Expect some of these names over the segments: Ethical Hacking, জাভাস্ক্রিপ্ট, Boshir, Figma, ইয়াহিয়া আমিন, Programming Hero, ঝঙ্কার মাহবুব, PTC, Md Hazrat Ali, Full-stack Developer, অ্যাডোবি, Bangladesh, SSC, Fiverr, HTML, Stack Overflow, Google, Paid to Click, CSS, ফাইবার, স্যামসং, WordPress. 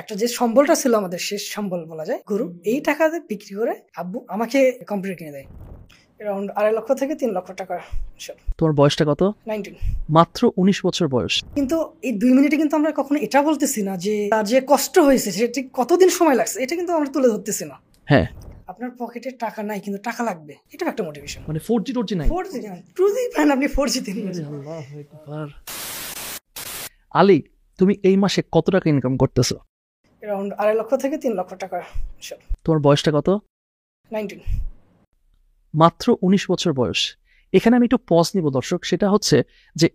একটা যে সম্বলটা ছিল আমাদের শেষ সম্বল বলা যায় গুরু, এই টাকা দিয়ে বিক্রি করে আব্বু আমাকে কম্পিউটার কিনে দেয়। অ্যারাউন্ড 2.5 লক্ষ থেকে 3 লক্ষ টাকা। তোমার বয়সটা কত? 19। মাত্র 19 বছর বয়স। কিন্তু এই 2 মিনিটে কিন্তু আমরা কখনো এটা বলতেছি না যে তার যে কষ্ট হয়েছে সেটা কতদিন সময় লাগছে, এটা কিন্তু আমরা তুলে ধরতেছি না। হ্যাঁ, আপনার পকেটে টাকা নাই কিন্তু টাকা লাগবে, এটা একটা মোটিভেশন। মানে 4G নাই, 4G নাই, 2G ফ্যান আপনি 4G তে নিয়ে যান। আল্লাহু আকবার। আলী, তুমি এই মাসে কত টাকা ইনকাম করতেছো? অ্যারাউন্ড 2.5 লক্ষ থেকে 3 লক্ষ টাকা। তোমার বয়সটা কত? 19। মাত্র 19 বছর বয়স। এখানে আমি একটু পজ নিব দর্শক, সেটা হচ্ছে যে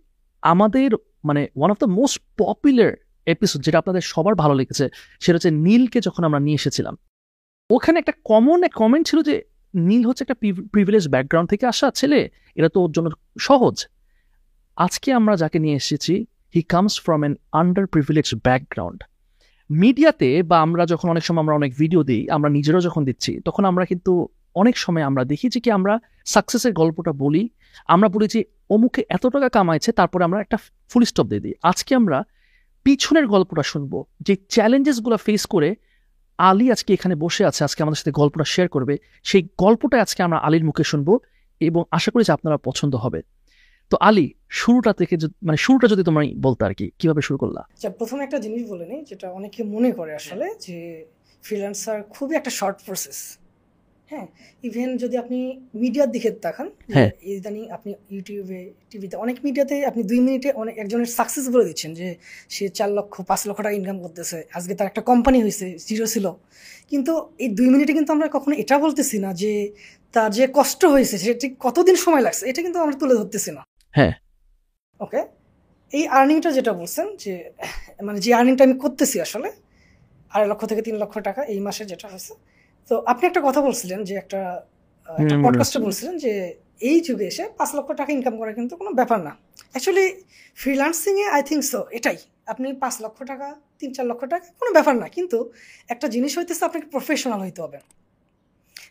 আমাদের মানে one of the most popular episode যেটা আপনাদের সবার ভালো লেগেছে সেটা হচ্ছে নীলকে যখন আমরা নিয়ে এসেছিলাম, ওখানে একটা কমন এক কমেন্ট ছিল যে নীল হচ্ছে একটা প্রিভিলেজ ব্যাকগ্রাউন্ড থেকে আসা ছেলে, এটা তো ওর জন্য সহজ। আজকে আমরা যাকে নিয়ে এসেছি, he comes from an under privilege background. মিডিয়াতে বা আমরা যখন অনেক সময় আমরা অনেক ভিডিও দিই, আমরা নিজেরাও যখন দিচ্ছি, তখন আমরা কিন্তু অনেক সময় আমরা দেখি যে কি আমরা সাকসেসের গল্পটা বলি, আমরা বলি যে অমুকে এত টাকা কামাইছে, তারপরে আমরা একটা ফুল স্টপ দিয়ে দিই। আজকে আমরা পিছনের গল্পটা শুনবো, যে চ্যালেঞ্জেসগুলো ফেস করে আলী আজকে এখানে বসে আছে, আজকে আমাদের সাথে গল্পটা শেয়ার করবে, সেই গল্পটা আজকে আমরা আলীর মুখে শুনবো এবং আশা করি যে আপনারা পছন্দ হবে। তো আলী, শুরুটা থেকে মানে শুরুটা যদি তোমরা বলতে আর কি, কিভাবে শুরু করলা? আচ্ছা, প্রথমে একটা জিনিস বলে নিই, যেটা অনেকে মনে করে আসলে যে ফ্রিল্যান্সার খুবই একটা শর্ট প্রসেস। হ্যাঁ, ইভেন যদি আপনি মিডিয়ার দিকে তাকান, ইদানিং আপনি ইউটিউবে, টিভিতে, অনেক মিডিয়াতে আপনি 2 মিনিটে অনেক একজনের সাকসেস বলে দিচ্ছেন যে সে 4 লক্ষ 5 লক্ষ টাকা ইনকাম করতেছে, আজকে তার একটা কোম্পানি হয়েছে, জিরো ছিল। কিন্তু এই 2 মিনিটে কিন্তু আমরা কখনো এটা বলতেছি না যে তার যে কষ্ট হয়েছে সেটা কতদিন সময় লাগছে, এটা কিন্তু আমরা তুলে ধরতেছি না। হ্যাঁ, ওকে। এই আর্নিংটা যেটা বলছেন যে মানে যে আর্নিংটা আমি করতেছি আসলে 2.5 লক্ষ থেকে 3 লক্ষ টাকা এই মাসে যেটা হয়েছে। তো আপনি একটা কথা বলছিলেন যে একটা পডকাস্টে বলছিলেন যে এই যুগে এসে 5 লক্ষ টাকা ইনকাম করা কিন্তু কোনো ব্যাপার না। অ্যাকচুয়ালি ফ্রিল্যান্সিংয়ে আই থিঙ্ক সো এটাই, আপনি 5 লক্ষ টাকা 3-4 লক্ষ টাকা কোনো ব্যাপার না, কিন্তু একটা জিনিস হইতেছে আপনাকে প্রফেশনাল হইতে হবে,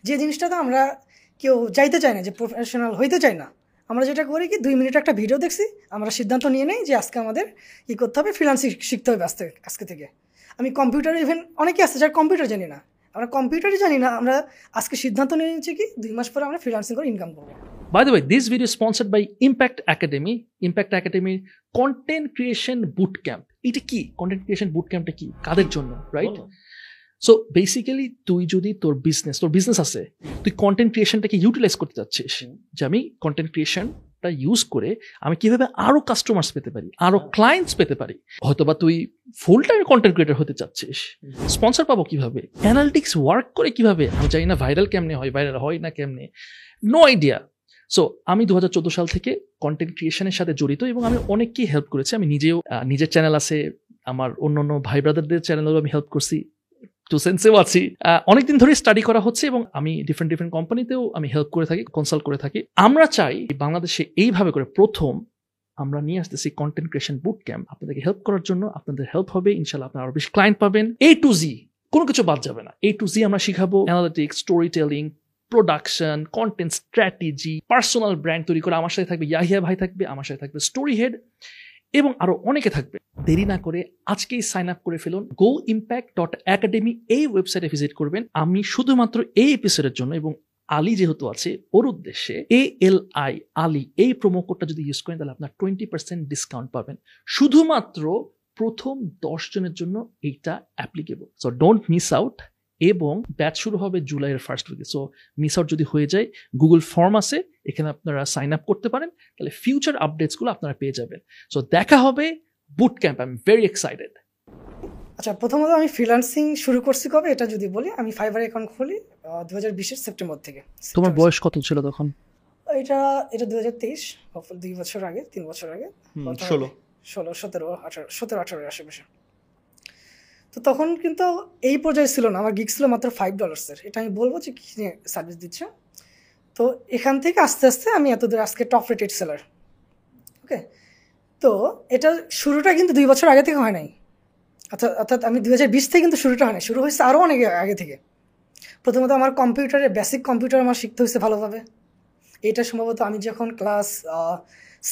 যে জিনিসটা তো আমরা কেউ যাইতে চাই না, যে প্রফেশনাল হইতে চাই না। আমরা যেটা করি কি 2 মিনিটে একটা ভিডিও দেখছি, আমরা সিদ্ধান্ত নিয়ে নেই যে আজকে আমাদের কী করতে হবে, ফ্রিল্যান্সিং শিখতে হবে আজকে থেকে। আমি কম্পিউটার, ইভেন অনেকে আছে যারা কম্পিউটার জানি না, আমরা কম্পিউটারই জানি না, আমরা আজকে সিদ্ধান্ত নিয়ে নিচ্ছি কি 2 মাস পরে আমরা ফ্রিল্যান্সিং করে ইনকাম করবো। By the way, this video sponsored by impact academy. Impact একাডেমির কন্টেন্ট ক্রিয়েশন বুট ক্যাম্প, এটা কি? কন্টেন্ট ক্রিয়েশন বুট ক্যাম্পটা কি, কাদের জন্য, রাইট? সো বেসিক্যালি তুই যদি তোর বিজনেস আছে, তুই কন্টেন্ট ক্রিয়েশনটাকে ইউটিলাইজ করতে চাচ্ছিস, যে আমি কন্টেন্ট ক্রিয়েশনটা ইউজ করে আমি কিভাবে আরো কাস্টমার্স পেতে পারি, আরো ক্লায়েন্টস পেতে পারি, হয়তোবা তুই ফুল টাইম কন্টেন্ট ক্রিয়েটর হতে চাচ্ছিস, স্পন্সর পাবো কিভাবে, অ্যানালিটিক্স ওয়ার্ক করে কিভাবে, আমি জানি না ভাইরাল কেমনে হয়, ভাইরাল হয় না কেমনে, নো আইডিয়া। সো আমি 2014 সাল থেকে কন্টেন্ট ক্রিয়েশনের সাথে জড়িত এবং আমি অনেককেই হেল্প করেছি। আমি নিজেও, নিজের চ্যানেল আছে, আমার অন্যান্য ভাই ব্রাদারদের চ্যানেলেও আমি হেল্প করছি, তো সেন্সেও আছি। অনেকদিন ধরে স্টাডি করা হচ্ছে এবং আমি ডিফারেন্ট কোম্পানিতেও আমি হেল্প করে থাকি, কনসাল্ট করে থাকি। আমরা চাই বাংলাদেশে এইভাবে করে প্রথম আমরা নিয়ে আসতেছি কন্টেন্ট ক্রিয়েশন বুট ক্যাম্প, আপনাদেরকে হেল্প করার জন্য। আপনাদের হেল্প হবে ইনশাআল্লাহ, আপনারা আরো বেশি ক্লায়েন্ট পাবেন। A to Z কোনো কিছু বাদ যাবে না, A to Z আমরা শিখাবো analytics, storytelling, production, content strategy, personal brand তৈরি করা। আমার সাথে থাকবে ইয়াহিয়া ভাই, থাকবে আমার সাথে, থাকবে স্টোরি হেড এবং আরো অনেকে থাকবে। দেরি না করে আজকেই সাইন আপ করে ফেলুন। go-impact.academy এই ওয়েবসাইটে ভিজিট করবেন। আমি শুধুমাত্র এই এপিসোডের জন্য এবং আলী যেহেতু আছে ওর উদ্দেশ্যে ALI আলী এই প্রোমো কোডটা যদি ইউজ করেন তাহলে আপনার 20% ডিসকাউন্ট পাবেন। শুধুমাত্র প্রথম 10 জনের জন্য এইটা applicable, so don't miss out. এবং ব্যাচ শুরু হবে জুলাইয়ের 1st উইকে, সো মিস আউট যদি হয়ে যায়, গুগল ফর্ম আছে, এখানে আপনারা সাইন আপ করতে পারেন, তাহলে ফিউচার আপডেটসগুলো আপনারা পেয়ে যাবেন। সো দেখা হবে boot camp, I am very excited. আচ্ছা, প্রথমত আমি ফ্রিল্যান্সিং শুরু করছি কবে এটা যদি বলি, আমি ফাইবার অ্যাকাউন্ট খুলি 2020 সেপ্টেম্বর থেকে। তোমার বয়স কত ছিল তখন? এটা 2023, 2 বছর আগে, 3 বছর আগে, 17 আশেপাশে। তো তখন কিন্তু এই পর্যায়ে ছিল না, আমার গিগ ছিল মাত্র $5। এটা আমি বলবো যে কি সার্ভিস দিচ্ছে। তো এখান থেকে আস্তে আস্তে আমি এতদূর, আজকে টপ রেটেড সেলার। ওকে, তো এটা শুরুটা কিন্তু 2 বছর আগে থেকে হয় নাই, অর্থাৎ আমি 2020 থেকে কিন্তু শুরুটা হয় নাই, শুরু হয়েছে আরও অনেক আগে থেকে। প্রথমত আমার কম্পিউটারে বেসিক কম্পিউটার আমার শিখতে হয়েছে ভালোভাবে। এটা সম্ভবত আমি যখন ক্লাস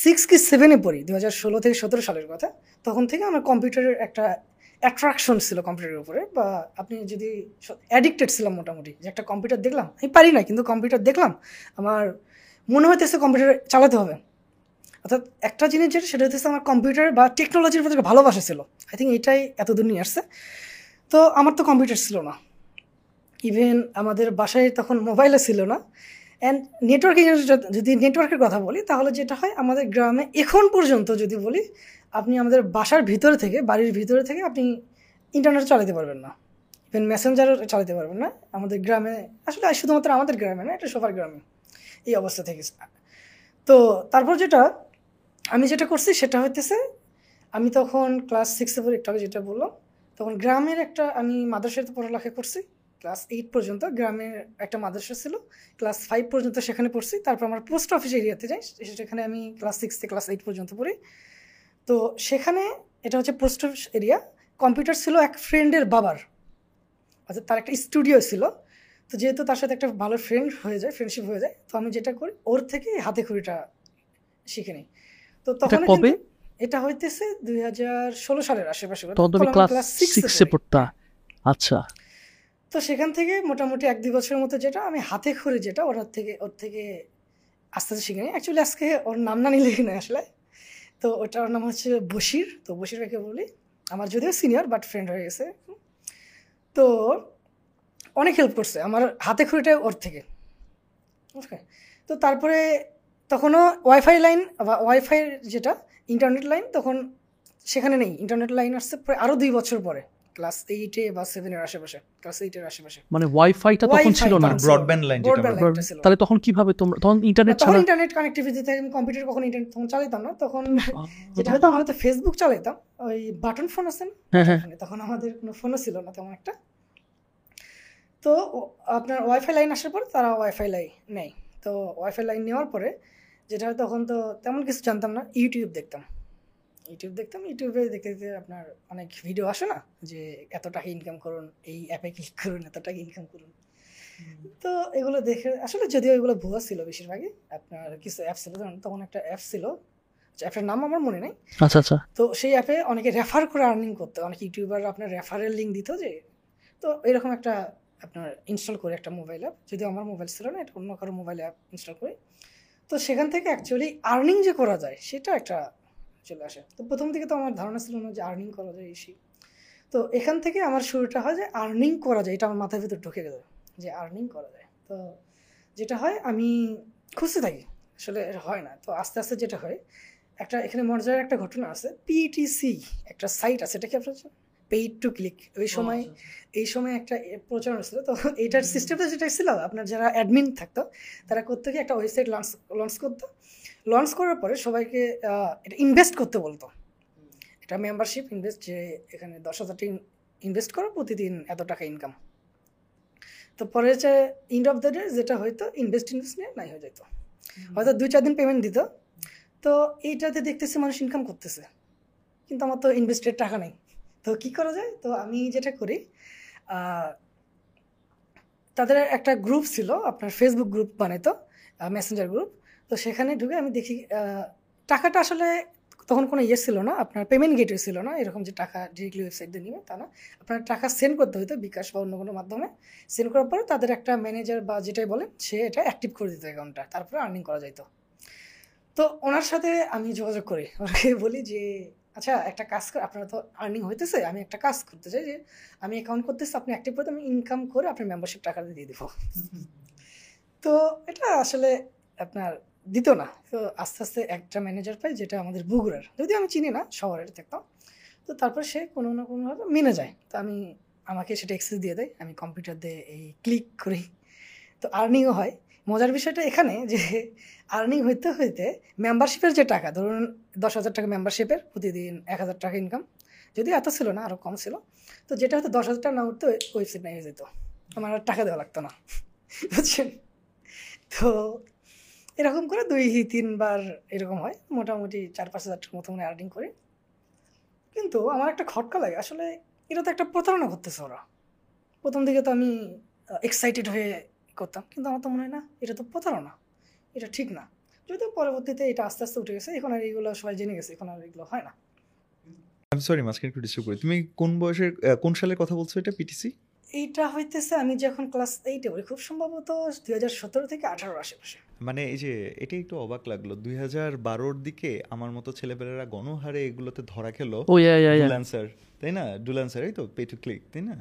6 কি 7-এ পড়ি, 2016 থেকে 2017 সালের কথা, তখন থেকে আমার কম্পিউটারের একটা অ্যাট্রাকশন ছিল কম্পিউটারের উপরে, বা আপনি যদি অ্যাডিক্টেড ছিলাম মোটামুটি, যে একটা কম্পিউটার দেখলাম, আমি পারি না কিন্তু কম্পিউটার দেখলাম, আমার মনে হইতেছে কম্পিউটার চালাতে হবে। অর্থাৎ একটা জিনিস যেটা, সেটা হইতেছে আমার কম্পিউটার বা টেকনোলজির প্রতি একটা ভালোবাসা ছিল। আই থিঙ্ক এটাই এতদূর নিয়ে আসছে। তো আমার তো কম্পিউটার ছিল না, ইভেন আমাদের বাসায় তখন মোবাইলও ছিল না। অ্যান্ড নেটওয়ার্কিং, যদি নেটওয়ার্কের কথা বলি, তাহলে যেটা হয় আমাদের গ্রামে এখন পর্যন্ত যদি বলি, আপনি আমাদের বাসার ভিতরে থেকে, বাড়ির ভিতরে থেকে আপনি ইন্টারনেট চালাতে পারবেন না, ইভেন মেসেঞ্জারও চালাতে পারবেন না আমাদের গ্রামে। আসলে শুধুমাত্র আমাদের গ্রামে না, এটা সবার গ্রামে এই অবস্থা থেকে। তো তারপর আমি যেটা করছি সেটা হইতেছে, আমি তখন ক্লাস 6-এ পড়ে, একটু আগে যেটা বললাম, তখন গ্রামের একটা, আমি মাদ্রাসাতে পড়ালেখা করছি ক্লাস 8 পর্যন্ত, গ্রামের একটা মাদ্রাসা ছিল, ক্লাস 5 পর্যন্ত সেখানে পড়ছি। তারপর আমার পোস্ট অফিস এরিয়াতে যাই, সেখানে আমি ক্লাস 6-এ ক্লাস 8 পর্যন্ত পড়ি। তো সেখানে, এটা হচ্ছে পোস্ট অফিস এরিয়া, কম্পিউটার ছিল এক ফ্রেন্ডের বাবার, অর্থাৎ তার একটা স্টুডিও ছিল। তো যেহেতু তার সাথে একটা ভালো ফ্রেন্ডশিপ হয়ে যায়, তো আমি যেটা করি ওর থেকে হাতে খড়িটা শিখে নিই। তো তখন এটা হইতেছে 2016 সালের আশেপাশে, ক্লাস 6-এ পড়তা। আচ্ছা, তো সেখান থেকে মোটামুটি 1-2 বছরের মতো যেটা আমি হাতে খড়ি, যেটা ওর থেকে আস্তে আস্তে শিখে নিই। অ্যাকচুয়ালি আজকে ওর নাম না নিলেই না আসলে, তো ওটার নাম হচ্ছে বশির। তো বশিরকে বলি, আমার যদিও সিনিয়র বাট ফ্রেন্ড হয়ে গেছে। তো অনেক হেল্প করছে আমার হাতে খড়িটা ওর থেকে। ওকে, তো তারপরে তখনও ওয়াইফাই লাইন বা ওয়াইফাইয়ের যেটা ইন্টারনেট লাইন, তখন সেখানে নেই। ইন্টারনেট লাইন আসছে প্রায় আরও 2 বছর পরে, ক্লাস 8-এ বা 7-এর আশেপাশে, ক্লাস 8-এর আশেপাশে। মানে ওয়াইফাইটা তখন ছিল না, ব্রডব্যান্ড লাইন যেটা। তাহলে তখন কিভাবে তোমরা, তখন ইন্টারনেট ছাড়া, ইন্টারনেট কানেক্টিভিটি থাকে, আমি কম্পিউটার কখনো ইন্টারনেট তখন চালাতাম না। তখন যেটা হতো, আমরা তো ফেসবুক চালাতাম, ওই বাটন ফোন আছে না, তখন আমাদের কোনো ফোনও ছিল না তেমন একটা। তো আপনার ওয়াইফাই লাইন আসার পর তারা ওয়াইফাই লাইন নেই। তো ওয়াইফাই লাইন নেওয়ার পরে যেটা হয়, তখন তো তেমন কিছু জানতাম না, ইউটিউব দেখতাম। ইউটিউবে দেখতে দেখতে আপনার অনেক ভিডিও আসে না, যে এত টাকা ইনকাম করুন, এই অ্যাপে ক্লিক করুন, এত টাকা ইনকাম করুন। তো এগুলো দেখে আসলে, যদিও এগুলো ভুয়া ছিল বেশিরভাগই, আপনার কিছু অ্যাপ ছিল তখন, একটা অ্যাপ ছিল, অ্যাপটার নাম আমার মনে নেই। আচ্ছা আচ্ছা। তো সেই অ্যাপে অনেকে রেফার করে আর্নিং করতো, অনেক ইউটিউবার আপনার রেফারের লিঙ্ক দিত। যে তো এরকম একটা আপনার ইনস্টল করে একটা মোবাইল অ্যাপ, যদিও আমার মোবাইল ছিল না, এটা অন্য কারো মোবাইল অ্যাপ ইনস্টল করে। তো সেখান থেকে অ্যাকচুয়ালি আর্নিং যে করা যায় সেটা একটা চলে আসে। তো প্রথম থেকে তো আমার ধারণা ছিল না যে আর্নিং করা যায় এই সেই। তো এখান থেকে আমার শুরুটা হয় যে আর্নিং করা যায়, এটা আমার মাথার ভিতর ঢুকে গেল যে আর্নিং করা যায়। তো যেটা হয়, আমি খুঁজতে থাকি, আসলে হয় না। তো আস্তে আস্তে যেটা হয়, একটা এখানে মজার একটা ঘটনা আছে, PTC একটা সাইট আছে, এটা কি আপনার পেইড টু ক্লিক, এই সময় একটা প্রচারণা ছিল। তো এইটার সিস্টেমটা যেটা ছিল, আপনার যারা অ্যাডমিন থাকতো তারা করতে কি, একটা ওয়েবসাইট লঞ্চ করতো, লঞ্চ করার পরে সবাইকে এটা ইনভেস্ট করতে বলতো। এটা মেম্বারশিপ ইনভেস্ট, যে এখানে 10,000 ইনভেস্ট করো, প্রতিদিন এত টাকা ইনকাম। তো পরে যে এন্ড অফ দ্য ডে যেটা হয়তো ইনভেস্ট নিয়ে নাই হয়ে যেত, হয়তো 2-4 দিন পেমেন্ট দিত। তো এইটাতে দেখতেছি মানুষ ইনকাম করতেছে, কিন্তু আমার তো ইনভেস্টের টাকা নেই, তো কী করা যায়? তো আমি যেটা করি, তাদের একটা গ্রুপ ছিল আপনার, ফেসবুক গ্রুপ বানাইতো, মেসেঞ্জার গ্রুপ। তো সেখানে ঢুকে আমি দেখি টাকাটা আসলে তখন কোনো ইয়ে ছিল না, আপনার পেমেন্ট গেটওয়ে ছিল না এরকম, যে টাকা ডিরেক্টলি ওয়েবসাইট দিয়ে নেবে তা না, আপনার টাকা সেন্ড করতে হতো বিকাশ বা অন্য কোনো মাধ্যমে। সেন্ড করার পরে তাদের একটা ম্যানেজার বা যেটাই বলেন, সে এটা অ্যাক্টিভ করে দিত অ্যাকাউন্টটা, তারপরে আর্নিং করা যেত। তো ওনার সাথে আমি যোগাযোগ করি, ওনাকে বলি যে আচ্ছা একটা কাজ করে, আপনার তো আর্নিং হইতেছে, আমি একটা কাজ করতে চাই, যে আমি অ্যাকাউন্ট করতেছি, আপনি অ্যাক্টিভ করতে, আমি ইনকাম করে আপনার মেম্বারশিপ টাকাটা দিয়ে দেবো। তো এটা আসলে আপনার দিত না। তো আস্তে আস্তে একটা ম্যানেজার পাই, যেটা আমাদের বগুড়ার, যদিও আমি চিনি না, শহরের থাকতাম। তো তারপর সে কোনো না কোনোভাবে মেনে যায়। তো আমাকে সেটা অ্যাক্সেস দিয়ে দেয়, আমি কম্পিউটার দিয়ে এই ক্লিক করি, তো আর্নিংও হয়। মজার বিষয়টা এখানে যে আর্নিং হইতে হইতে মেম্বারশিপের যে টাকা, ধরুন 10,000 টাকা মেম্বারশিপের, প্রতিদিন 1,000 টাকা ইনকাম, যদি এত ছিল না, আরও কম ছিল। তো যেটা হয়তো 10,000 টাকা না উঠতে ওয়েবসাইট নিয়ে যেত, আমার আর টাকা দেওয়া লাগতো না, বুঝছেন? তো এরকম করে 2-3 বার এরকম হয়, মোটামুটি 4-5 হাজার টাকার মতো মানে আর্নিং করি। কিন্তু আমার একটা খটকা লাগে, আসলে এটা তো একটা প্রতারণা করতেছে ওরা। প্রথম দিকে তো আমি এক্সাইটেড হয়ে করতাম, কিন্তু আমার তো মনে হয় না, এটা তো প্রতারণা, এটা ঠিক না। যদিও পরবর্তীতে এটা আস্তে আস্তে উঠে গেছে, এখন আর এগুলো সবাই জেনে গেছে, এখন আর এগুলো হয় না। আমি সরি মাঝখানে একটু ডিস্টার্ব করি, তুমি কোন বয়সের কোন সালের কথা বলছো? এটা পিটিসি এইটা হইতেছে আমি যখন ক্লাস 8 এ পড়ি, খুব সম্ভবত 2017 থেকে 18 আশেপাশে। মানে এই যে এটা একটু অবাক লাগলো, 2012 এর দিকে আমার মতো ছেলেপেলেরা গণহারে এগুলোতে ধরা খেলো, ডুলান্সার তাই না, ডুলান্সার এই তো পে টু ক্লিক তাই না,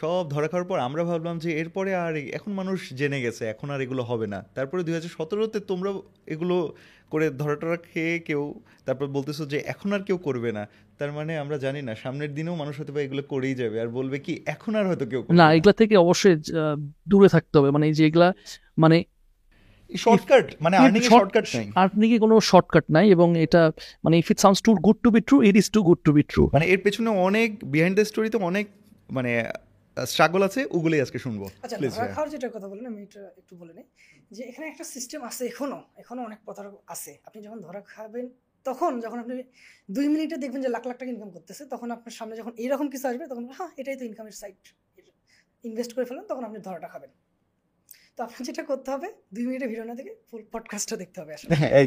সব ধরা খাওয়ার পর আমরা ভাবলাম যে এরপরে আর এখন মানুষ জেনে গেছে এখন আর এগুলো হবে না, তারপরে 2017-তে তোমরা এগুলো করে ধরাটরা খেয়ে কেউ, তারপর বলতেছো যে এখন আর কেউ করবে না, তার মানে আমরা জানি না সামনের দিনেও মানুষ হয়তো এগুলো করেই যাবে আর বলবে কি এখন আর হয়তো কেউ না, এগুলা থেকে অবশ্যই দূরে থাকতে হবে। মানে এই যে এগুলা মানে শর্টকাট, মানে আর্নিংয়ে কোনো শর্টকাট নাই, এবং এটা মানে if it sounds too good to be true it is too good to be true, মানে এর পেছনে অনেক বিহাইন্ড দ্য স্টোরি তো অনেক মানে স্ট্রাগল আছে, ওগুলোই আজকে শুনবো। আচ্ছা আর যেটা কথা বলেন আমি এটা একটু বলে নেই যে এখানে একটা সিস্টেম আছে, এখনো অনেক প্রতারক আছে। আপনি যখন ধরা খাবেন তখন যখন আপনি 2 মিনিটে দেখবেন যে লাখ লাখ টাকা ইনকাম করতেছে, তখন আপনার সামনে যখন এইরকম কিছু আসবে তখন হ্যাঁ এটাই তো ইনকামের সাইট, ইনভেস্ট করে ফেলেন, তখন আপনি ধরাটা খাবেন। তো আপনি যেটা করতে হবে 2 মিনিটের ভিডিও না দেখে ফুল পডকাস্টটা দেখতে হবে, আসলে এই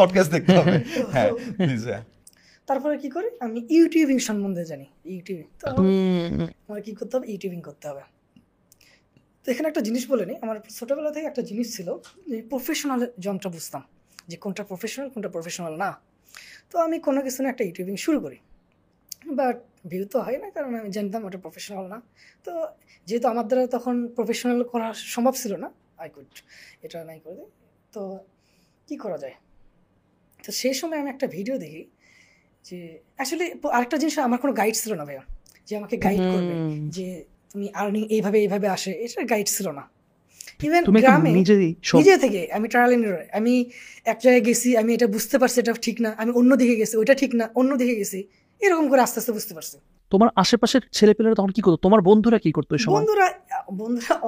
পডকাস্ট দেখতে হবে। হ্যাঁ প্লিজ। তারপরে কি করি আমি ইউটিউবিং সম্বন্ধে জানি, ইউটিউবিং তো আমার কি করতে হবে, ইউটিউবিং করতে হবে। তো এখানে একটা জিনিস বলে নিই, আমার ছোটোবেলা থেকে একটা জিনিস ছিল প্রফেশনাল যন্ত্র বুঝতাম যে কোনটা প্রফেশনাল কোনটা প্রফেশনাল না, তো আমি কোনো কিছু না একটা ইউটিউবিং শুরু করি, বাট ভিউ তো হয় না কারণ আমি জানতাম ওটা প্রফেশনাল না। তো যেহেতু আমার দ্বারা তখন প্রফেশনাল করা সম্ভব ছিল না, আই কুড এটা নাই করে দিই, তো কী করা যায়। তো সেই সময় আমি একটা ভিডিও দেখি যে অ্যাকচুয়ালি আরেকটা জিনিস আমার কোনো গাইড ছিল না ভাইয়া, যে আমাকে গাইড করবে যে তুমি আর্নিং এইভাবে এইভাবে আসে, এটা গাইড ছিল না। ইভেন গ্রামে নিজে থেকে আমি ট্রায়াল এন্ড এরর, আমি এক জায়গায় গেছি আমি এটা বুঝতে পারছি এটা ঠিক না, আমি অন্য দিকে গেছি ওইটা ঠিক না, অন্য দিকে গেছি, এরকম করে আস্তে আস্তে বুঝতে পারছি। তোমার আশেপাশের ছেলেপেলেরা তখন কি করতো, তোমার বন্ধুরা কি করতো? বন্ধুরা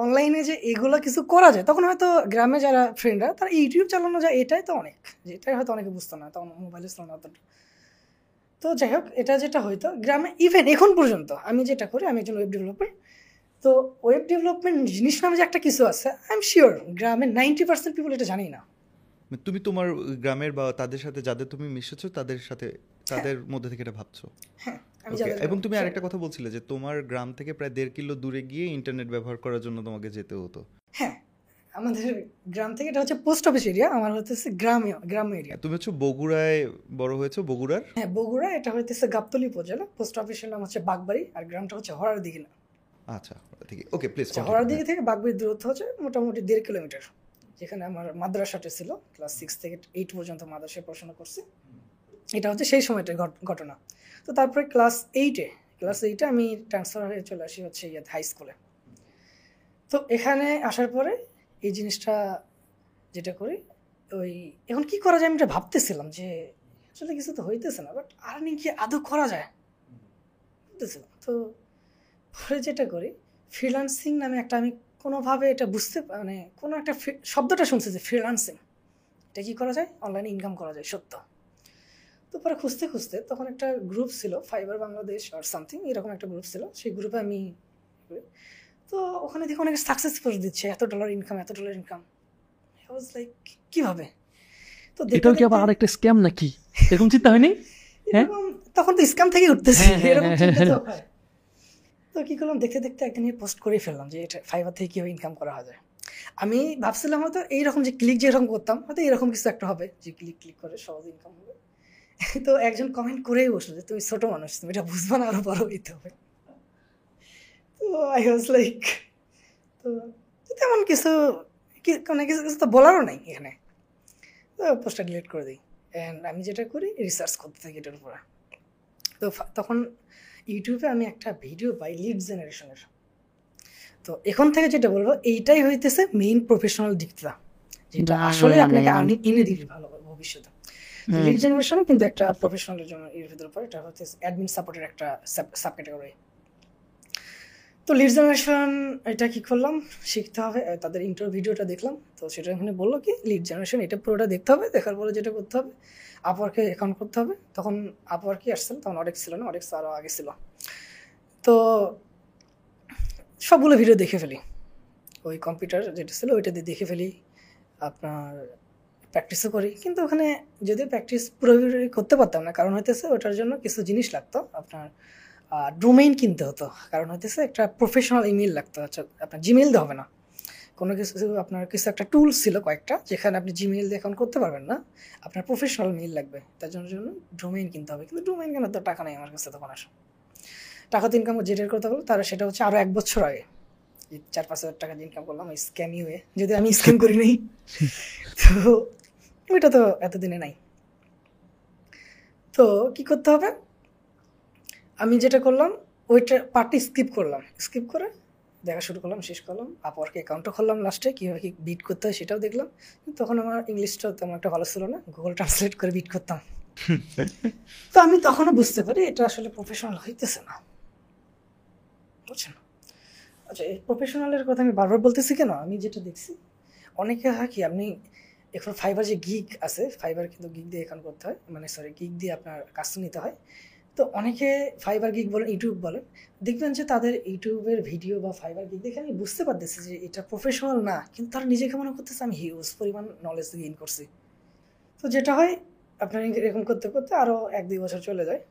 অনলাইনে যে এগুলো কিছু করা যায়, তখন হয়তো গ্রামে যারা ফ্রেন্ডরা তারা ইউটিউব চালানো যায়, এটাই তো অনেক, এটাই হয়তো অনেকে বুঝতো না, তখন মোবাইলে ছিল না। তো যাই হোক এটা যেটা হয়তো গ্রামে, ইভেন এখন পর্যন্ত আমি যেটা করি, আমি একজন ওয়েব ডেভেলপার, তো ওয়েব ডেভেলপমেন্ট জিনিস নামে যে একটা কিছু আছে, আই এম শিওর গ্রামের 90% পিপল এটা জানি না। তুমি তোমার গ্রামের বা তাদের সাথে যাদের তুমি মিশেছো তাদের সাথে, তাদের মধ্যে থেকে এটা ভাবছো। হ্যাঁ আমি জানি। এবং তুমি আরেকটা কথা বলছিলে যে তোমার গ্রাম থেকে প্রায় 1.5 কিলো দূরে গিয়ে ইন্টারনেট ব্যবহার করার জন্য তোমাকে যেতে হতো। হ্যাঁ আমাদের গ্রাম থেকে, এটা হচ্ছে পোস্ট অফিস এরিয়া, আমার হচ্ছে গ্রাম এরিয়া। তুমি হচ্ছে বগুড়ায় বড় হয়েছো? বগুড়ার, হ্যাঁ বগুড়া, এটা হচ্ছে গাবতলী উপজেলা, পোস্ট অফিসের নাম হচ্ছে বাগবাড়ি, আর গ্রামটা হচ্ছে হরার দিকে। না আচ্ছা ঠিক আছে, ওকে প্লিজ। হরার দিকে থেকে বাগবাড়ির দূরত্ব হচ্ছে মোটামুটি 1.5 কিলোমিটার, যেখানে আমার মাদ্রাসাটা ছিল, ক্লাস 6 থেকে 8 পর্যন্ত মাদ্রাসায় পড়াশোনা করছি, এটা হচ্ছে সেই সময়টার ঘটনা। তো তারপরে ক্লাস এইটে আমি ট্রান্সফার হয়ে চলে আসি হচ্ছে হাই স্কুলে। তো এখানে আসার পরে এই জিনিসটা যেটা করি, ওই এখন কি করা যায় আমি এটা ভাবতেছিলাম যে আসলে কিছু তো হইতেছে না, বাট আর্নিং কি আদৌ করা যায় বুঝতেছিলাম। তো পরে যেটা করি ফ্রিল্যান্সিং নামে একটা, আমি কোনোভাবে এটা বুঝতে মানে কোনো একটা শব্দটা শুনছি যে ফ্রিল্যান্সিং, এটা কী করা যায়, অনলাইনে ইনকাম করা যায় সত্য। তো পরে খুঁজতে খুঁজতে তখন একটা গ্রুপ ছিল ফাইবার বাংলাদেশ আর সামথিং এরকম একটা গ্রুপ ছিল, সেই গ্রুপে আমি, তো ওখানে দেখে অনেকে সাকসেস করে দিচ্ছে, এত dollar income. I was like কিভাবে, তো দেখো কি আবার আরেকটা স্ক্যাম নাকি, এরকম চিন্তা হয়নি? হ্যাঁ তখন তো স্ক্যাম থেকে উঠতেছে এরকম চিন্তা তো হয়। তো কি করলাম, দেখতে দেখতে একদিন পোস্ট করে ফেললাম যে এটা ফাইবার থেকে কীভাবে ইনকাম করা যায়। আমি ভাবছিলাম হয়তো এইরকম যে ক্লিক যেরকম করতাম হয়তো এরকম কিছু একটা হবে যে ক্লিক করে সহজ ইনকাম হবে। তো একজন কমেন্ট করেই বসলো যে তুমি ছোটো মানুষ, তুমি এটা বুঝবা না, আরও বড় হইতে হবে। I was like, তো তেমন কিছু তো বলারও নাই এখানে, তো পোস্টটা ডিলিট করে দিই। অ্যান্ড আমি যেটা করি রিসার্চ করতে থাকি এটার উপরে। তো তখন ইউটিউবে আমি একটা ভিডিও পাই লিড জেনারেশনের। তো এখন থেকে যেটা বলবো এইটাই হইতেছে মেইন প্রফেশনাল দিকটা, যেটা আসলে আপনাকে এনে দিবে ভালো ভবিষ্যতে। লিড জেনারেশন কিন্তু একটা প্রফেশনালের জন্য এর ভিতরে পড়ে, এটা হচ্ছে অ্যাডমিন সাপোর্টের একটা সাব ক্যাটাগরি। তো লিড জেনারেশন এটা কী করলাম, শিখতে হবে, তাদের ইন্টারভিউ ভিডিওটা দেখলাম, তো সেটা এখানে বললো কি লিড জেনারেশন এটা পুরোটা দেখতে হবে, দেখার পরে যেটা করতে হবে আপওয়ার্কে অ্যাকাউন্ট করতে হবে। তখন আপওয়ার্কে আসছিল, তখন অডেক্স ছিল না, অডেক্স আরও আগে ছিল। তো সবগুলো ভিডিও দেখে ফেলি, ওই কম্পিউটার যেটা ছিল ওইটা দিয়ে দেখে ফেলি, আপনার প্র্যাকটিসও করি, কিন্তু ওখানে যদি প্র্যাকটিস পুরোপুরি করতে পারতাম না, কারণ হইতেছে ওটার জন্য কিছু জিনিস লাগতো। আপনার ডোমেইন কিনতে হতো, কারণ হইতেছে একটা প্রফেশনাল ইমেল লাগতো। আচ্ছা, আপনার জিমেল দিয়ে হবে না, কোনো কিছু আপনার কিছু একটা টুলস ছিল কয়েকটা, যেখানে আপনি জিমেল দিয়ে অ্যাকাউন্ট করতে পারবেন না, আপনার প্রফেশনাল মেইল লাগবে। তার জন্য ডোমেইন কিনতে হবে, কিন্তু ডোমেইন কেনার তো টাকা নেই আমার কাছে। তখন আসা টাকা তো ইনকাম যেটার কথা বলো, তারা সেটা হচ্ছে আরও 1 বছর আগে 4-5 হাজার টাকা ইনকাম করলাম স্ক্যামই হয়ে, যদি আমি স্ক্যাম করি নাই। তো ওইটা তো এতদিনে নাই। তো কি করতে হবে, আমি যেটা করলাম ওইটা পার্টি স্কিপ করে দেখা শুরু করলাম, শেষ করলাম। আপওয়ার্ক অ্যাকাউন্টও খুললাম, লাস্টে কীভাবে কি বিট করতে হয় সেটাও দেখলাম। তখন আমার ইংলিশটা তেমন একটা ভালো ছিল না, গুগল ট্রান্সলেট করে বিট করতাম। তো আমি তখনও বুঝতে পারি এটা আসলে প্রফেশনাল হইতেছে না, বুঝছেন? আচ্ছা, এই প্রফেশনালের কথা আমি বারবার বলতেছি কেন, আমি যেটা দেখছি অনেকে হয় কি, আপনি এখন ফাইবার যে গিগ আছে, ফাইবার কিন্তু গিগ দিয়ে অ্যাকাউন্ট করতে হয়, মানে সরি গিগ দিয়ে আপনার কাজ নিতে হয়। তো অনেকে ফাইবার গিগ বলেন, ইউটিউব বলেন, দেখবেন যে তাদের ইউটিউবের ভিডিও বা ফাইবার গিগ দেখে আমি বুঝতে পারতেছি যে এটা প্রফেশনাল না, কিন্তু তারা নিজেকে মনে করতেছে আমি হিউজ পরিমাণ নলেজ গেইন করছি। তো যেটা হয় আপনার এরকম করতে করতে আরও 1-2 বছর চলে যায়।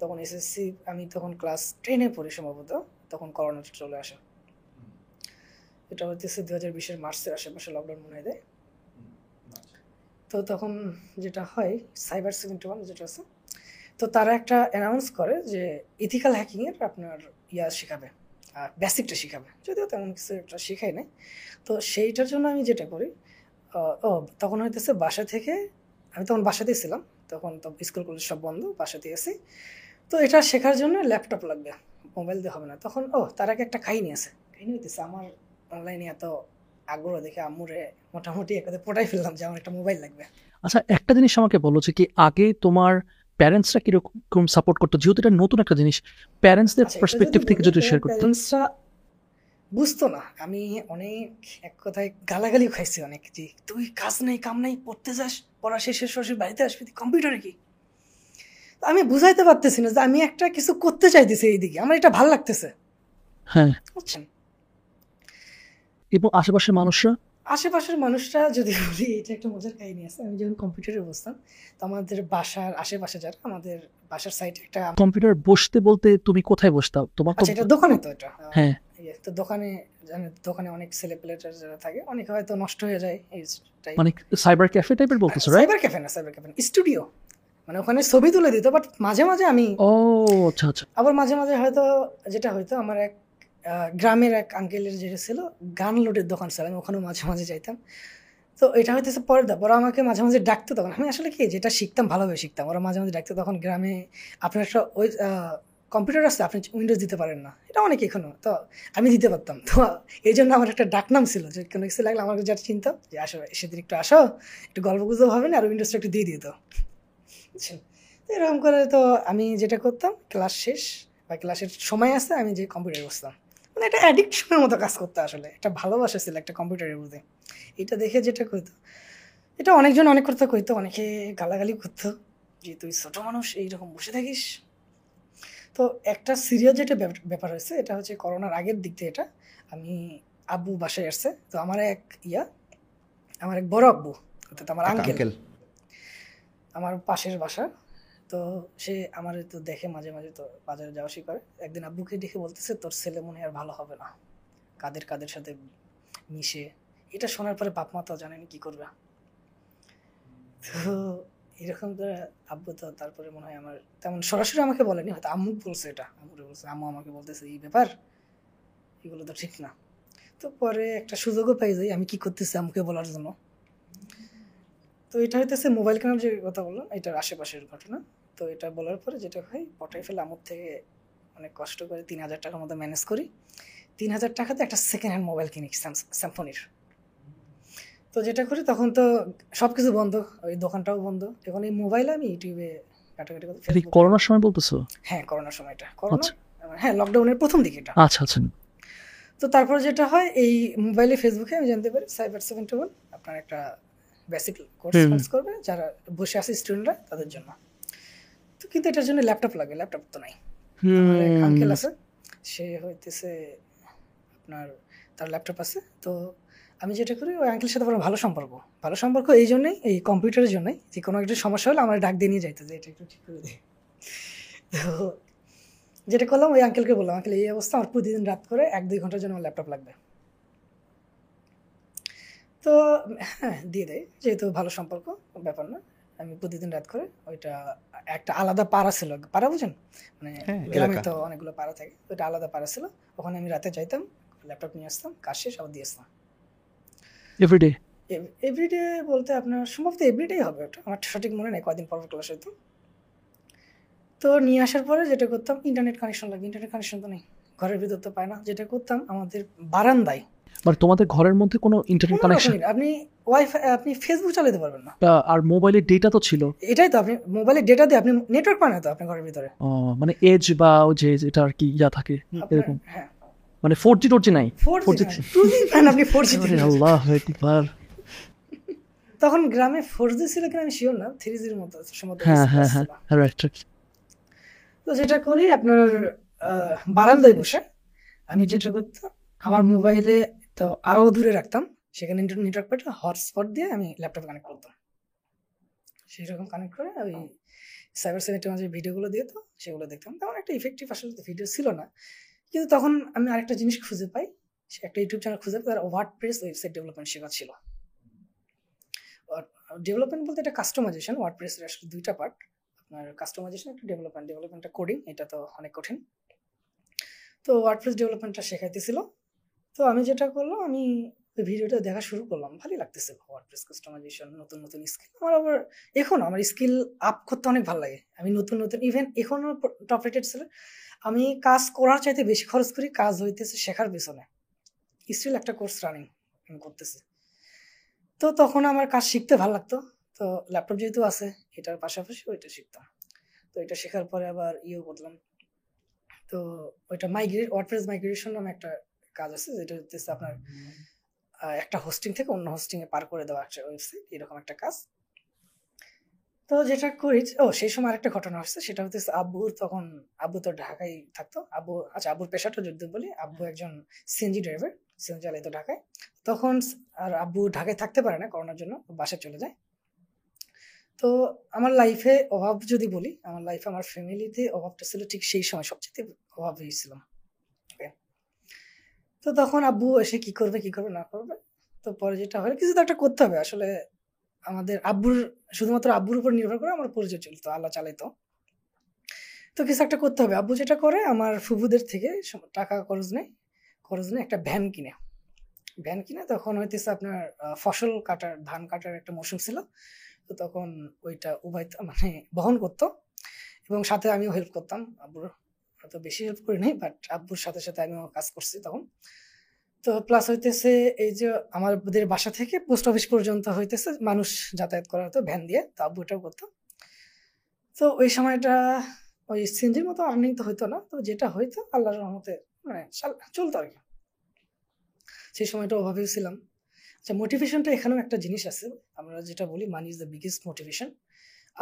তখন এসএসসি, আমি তখন ক্লাস 10-এ পড়ি সম্ভবত, তখন করোনা চলে আসে। এটা হচ্ছে 2020-এর মার্চের আশেপাশে লকডাউন মনে হয়। তো তখন যেটা হয়, Cyber 71 যেটা আছে, তো তারা একটা অ্যানাউন্স করে যে ইথিক্যাল হ্যাকিংয়ের আপনার শেখাবে, আর বেসিকটা শেখাবে, যদিও তেমন কিছু একটা শেখাই নাই। তো সেইটার জন্য আমি যেটা করি, ও তখন হইতেছে বাসা থেকে, আমি তখন বাসাতেই ছিলাম, তখন তো স্কুল কলেজ সব বন্ধ, বাসাতেই আছি। তো এটা শেখার জন্য ল্যাপটপ লাগবে, মোবাইল দিয়ে হবে না। তখন ও তার আগে একটা কাহিনী আছে, কাহিনী হইতেছে আমার অনলাইনে এত আগ্রহ দেখে আম্মুরে মোটামুটি একদম পটাই ফেললাম যে আমার একটা মোবাইল লাগবে। আচ্ছা, একটা জিনিস আমাকে বলো যে কি আগে তোমার প্যারেন্টসরা কিরকম সাপোর্ট করতো, যেহেতু এটা নতুন একটা জিনিস, প্যারেন্টসদের পার্সপেক্টিভ থেকে যদি শেয়ার করতে। প্যারেন্টসরা বুঝতো না, আমি অনেক এক কথায় গালাগালিও খাইছি অনেক, যে তুই কাজ নেই কাম নেই, পড়তে যাস, পড়া শেষে বাড়িতে আসবি, তুই কম্পিউটারে কি। আমি বুঝাইতে পারতেছি না যে আমি একটা কিছু করতে চাইতেছি, এইদিকে আমার এটা ভালো লাগতেছে, হ্যাঁ, বুঝছেন? এবং আশেপাশের মানুষরা যদি বলি, এটা একটা মজার কাহিনী আছে। আমি যখন কম্পিউটারে বসতাম, তো আমাদের বাসার আশেপাশে যারা, আমাদের বাসার সাইডে একটা কম্পিউটার বসতে বলতে তুমি কোথায় বসতাম? তোমার এটা দোকানে? তো এটা হ্যাঁ, তো দোকানে, দোকানে অনেক ছেলে পেলেটার যারা থাকে, অনেক হয়তো নষ্ট হয়ে যায়, এই মানে সাইবার ক্যাফে টাইপের বলতেছ? সাইবার ক্যাফে না, স্টুডিও, মানে ওখানে ছবি তুলে দিত। বাট মাঝে মাঝে আমি, ও আচ্ছা আচ্ছা, আবার মাঝে মাঝে হয়তো যেটা হয়তো আমার এক গ্রামের এক আঙ্কেলের যেটা ছিল গান লোডের দোকান ছিল, আমি ওখানেও মাঝে মাঝে যাইতাম। তো এটা হইতেছে পরের দা, ওরা আমাকে মাঝে মাঝে ডাকতো। তখন আমি আসলে কি যেটা শিখতাম ভালোভাবে শিখতাম, ওরা মাঝে মাঝে ডাকতো। তখন গ্রামে আপনার একটা ওই কম্পিউটার আছে, আপনি উইন্ডোজ দিতে পারেন না, এটা অনেক এখনও, তো আমি দিতে পারতাম। তো এই জন্য আমার একটা ডাকনাম ছিল, যে কোনো কিছু লাগলে আমাকে যারা চিনতাম যে আসো, সেদিন একটু আসো, একটু গল্প গুজব হবে না, আর উইন্ডোজটা একটু দিয়ে দিত, বুঝছেন? এরকম করে। তো আমি যেটা করতাম, ক্লাস শেষ বা ক্লাসের সময় আসতে আমি যে কম্পিউটারে বসতাম, মানে একটা অ্যাডিকশনের মতো কাজ করতো আসলে, একটা ভালোবাসা ছিল একটা কম্পিউটারের মধ্যে। এটা দেখে যেটা করতো, এটা অনেকজন অনেক কথা কইতো, অনেকে গালাগালি করতো যে তুই ছোটো মানুষ, এইরকম বসে থাকিস। তো একটা সিরিয়াস যেটা ব্যাপার হয়েছে, এটা হচ্ছে করোনার আগের দিক থেকে। এটা আমি আব্বু বাসায় আসছে, তো আমার এক বড় আব্বু, অর্থাৎ আমার আঙ্কেল, আমার পাশের বাসা। তো সে আমার তো দেখে মাঝে মাঝে তো বাজারে যাওয়া আসা করে। একদিন আব্বুকে দেখে বলতেছে, তোর ছেলে মনে আর ভালো হবে না, কাদের সাথে মিশে। এটা শোনার পরে বাপ মা তো জানেনি কি করবে। তো এরকম করে আব্বু তো তারপরে মনে হয় আমার তেমন সরাসরি আমাকে বলেনি, হয়তো আম্মু বলছে, এটা আম্মুরে বলছে, আম্মু আমাকে বলতেছে এই ব্যাপার, এগুলো তো ঠিক না। তো পরে একটা সুযোগও পাই যাই আমি কি করতেছি আম্মুকে বলার জন্য। তো এটা হইতেছে মোবাইল কেনার যে কথা বললাম, এটার আশেপাশের ঘটনা। তো এটা বলার পরে যেটা হয়, পটাই ফেলে আমার থেকে অনেক কষ্ট করে 3,000 টাকার মতো ম্যানেজ করি। 3,000 টাকাতে একটা সেকেন্ড হ্যান্ড মোবাইল কিনি, স্যামসংয়ের। তো যেটা করি, তখন তো সব কিছু বন্ধ, ওই দোকানটাও বন্ধ, এখন এই মোবাইলে আমি ইউটিউবে কাটাকাটি করতে। করোনার সময় বলতেছো? হ্যাঁ, করোনার সময়টা, করোনা, হ্যাঁ, লকডাউনের প্রথম দিকে এটা। আচ্ছা আচ্ছা। তো তারপর যেটা হয়, এই মোবাইলে ফেসবুকে আমি জানতে পারি Cyber 71 আপনার একটা বেসিক কোর্স করবে, যারা বসে আছে স্টুডেন্টরা, তাদের জন্য। তো কিন্তু এটার জন্য ল্যাপটপ লাগে, ল্যাপটপ তো নাই। আঙ্কেল আছে, সে হইতেছে আপনার, তার ল্যাপটপ আছে। তো আমি যেটা করি ওই আঙ্কেলের সাথে আমার ভালো সম্পর্ক এই জন্যই, এই কম্পিউটারের জন্যই, যে কোনো একটা সমস্যা হলে আমার ডাক দিয়ে নিয়ে যাইতো যে এটা একটু ঠিক করে দিই। তো যেটা করলাম ওই আঙ্কেলকে বললাম, আঙ্কেল এই অবস্থা, আমার প্রতিদিন রাত করে 1-2 ঘন্টার জন্য আমার ল্যাপটপ লাগবে। তো হ্যাঁ দিয়ে দেয়, যেহেতু ভালো সম্পর্ক ব্যাপার না। আমি প্রতিদিন রাত করে ওইটা, একটা আলাদা পাড়া ছিল, পাড়া বুঝেন মানে গ্রামে তো অনেকগুলো পাড়া থাকে, ওইটা আলাদা পাড়া ছিল, ওখানে আমি রাতে যাইতাম, ল্যাপটপ নিয়ে আসতাম, কাজ শেষ আবার দিয়ে আসতাম। এভরিডে বলতে আপনার সম্ভবত এভরিডে হবে, ওটা আমার সঠিক মনে নেই, কয়েকদিন পর ক্লাস হইতো। তো নিয়ে আসার পরে যেটা করতাম, ইন্টারনেট কানেকশন লাগবে, ইন্টারনেট কানেকশন তো নেই, ঘরের ভিতর তো পায় না, যেটা করতাম আমাদের বারান্দায়, মানে তোমাদের ঘরের মধ্যে কোনো ইন্টারনেট কানেকশন, আপনি ওয়াইফাই, আপনি ফেসবুক চালাতে পারবেন না, আর মোবাইলের ডেটা তো ছিল, এটাই তো, আপনি মোবাইলের ডেটা দিয়ে আপনি নেটওয়ার্ক পান না তো আপনার ঘরের ভিতরে, মানে এজ বা ও যে এটা আর কি যা থাকে এরকম, হ্যাঁ মানে 4G টরজি নাই, 4G টুজি পান আপনি 4G, আল্লাহ একবার, তখন গ্রামে 4G ছিল কিনা আমি শিওর না, 3G এর মতো সম্ভবত, হ্যাঁ হ্যাঁ রাইট। তো যেটা করি আপনার বারান্দায় বসে আমি যেটা করতাম, আমার মোবাইলে তো আরো দূরে রাখতাম, সেখানে নেটওয়ার্ক পেটা হটস্পট দিয়ে আমি ল্যাপটপ কানেক্ট করতাম, সেই রকম কানেক্ট করে ওই সাইবার সেন্টারে যে ভিডিওগুলো দিয়ে তো সেগুলো দেখতাম। তেমন একটা ইফেক্টিভ আসলে ভিডিও ছিল না, কিন্তু তখন আমি আরেকটা জিনিস খুঁজে পাই, একটা ইউটিউব চ্যানেল খুঁজে পাই, তার ওয়ার্ডপ্রেস ওয়েবসাইট ডেভেলপমেন্ট শেখা ছিল। ডেভেলপমেন্ট বলতে এটা কাস্টমাইজেশন, ওয়ার্ডপ্রেসের আসলে দুইটা পার্ট, আপনার কাস্টমাইজেশন একটা ডেভেলপমেন্ট, ডেভেলপমেন্টটা কোডিং, এটা তো অনেক কঠিন। তো ওয়ার্ডপ্রেস ডেভেলপমেন্টটা শেখাইতেছিল, তো আমি যেটা করলাম আমি ওই ভিডিওটা দেখা শুরু করলাম, ভালোই লাগতেছে ওয়ার্ডপ্রেস কাস্টমাইজেশন, নতুন নতুন স্কিল, আমার আবার এখন আমার স্কিল আপ করতে অনেক ভালো লাগে, আমি নতুন নতুন ইভেন এখনও টপ রেটেড ছিল, আমি কাজ করার চাইতে বেশি খরচ করি, কাজ হইতেছে শেখার পেছনে, স্টিল একটা কোর্স রানিং আমি করতেছি। তো তখন আমার কাজ শিখতে ভালো লাগতো, তো ল্যাপটপ যেহেতু আছে এটার পাশাপাশি ওইটা শিখতাম। তো এটা শেখার পরে আবার ইয়েও করলাম, তো ওইটা ওয়ার্ডপ্রেস মাইগ্রেশন নামে একটা কাজ আছে, যেটা হচ্ছে আপনার একটা হোস্টিং থেকে অন্য হোস্টিং এ পার করে দেওয়া একটা ওয়েবসাইট, এরকম একটা কাজ। তো যেটা করি, ও সেই সময় আরেকটা ঘটনা আসছে, সেটা হচ্ছে আব্বু তো ঢাকায় থাকতো, আব্বুর পেশাটা যদি বলি, আব্বু একজন সিএনজি ড্রাইভার, সিএনজি চালায় তো ঢাকায়, তখন আর আব্বু ঢাকায় থাকতে পারে না করোনার জন্য, বাসায় চলে যায়। তো আমার লাইফে অভাব যদি বলি, আমার লাইফে আমার ফ্যামিলিতে অভাবটা ছিল ঠিক সেই সময়, সবচেয়ে অভাব হয়েছিলাম। তো তখন আব্বু এসে কি করবে না করবে, তো পরে যেটা হয় কিছু তো একটা করতে হবে, আসলে আমাদের আব্বুর শুধুমাত্র আব্বুর উপর নির্ভর করে আমার পরিচয় চলতো, আল্লাহ চালাইতো, তো কিছু একটা করতে হবে। আব্বু যেটা করে, আমার ফুফুদের থেকে টাকা খরচ নেই একটা ভ্যান কিনে, তখন হইতেছে আপনার ফসল কাটার, ধান কাটার একটা মৌসুম ছিল, তো তখন ওইটা উভয় মানে বহন করতো, এবং সাথে আমিও হেল্প করতাম আব্বুর, তো বেশি হেল্প করি নাই, বাট আব্বুর সাথে সাথে আমিও কাজ করছি তখন। তো প্লাস হইতেছে এই যে আমাদের বাসা থেকে পোস্ট অফিস পর্যন্ত হইতেছে মানুষ যাতায়াত করা হতো ভ্যান দিয়ে, তো আব্বু এটাও করতো। তো ওই সময়টা ওই সিএনজির মতো আর্নিং তো হইতো না, তো যেটা হইতো আল্লাহর রহমতে মানে চলতো আর কি, সেই সময়টা ওভাবেই ছিলাম। আচ্ছা, মোটিভেশনটা এখানেও একটা জিনিস আছে, আমরা যেটা বলি money is the biggest motivation.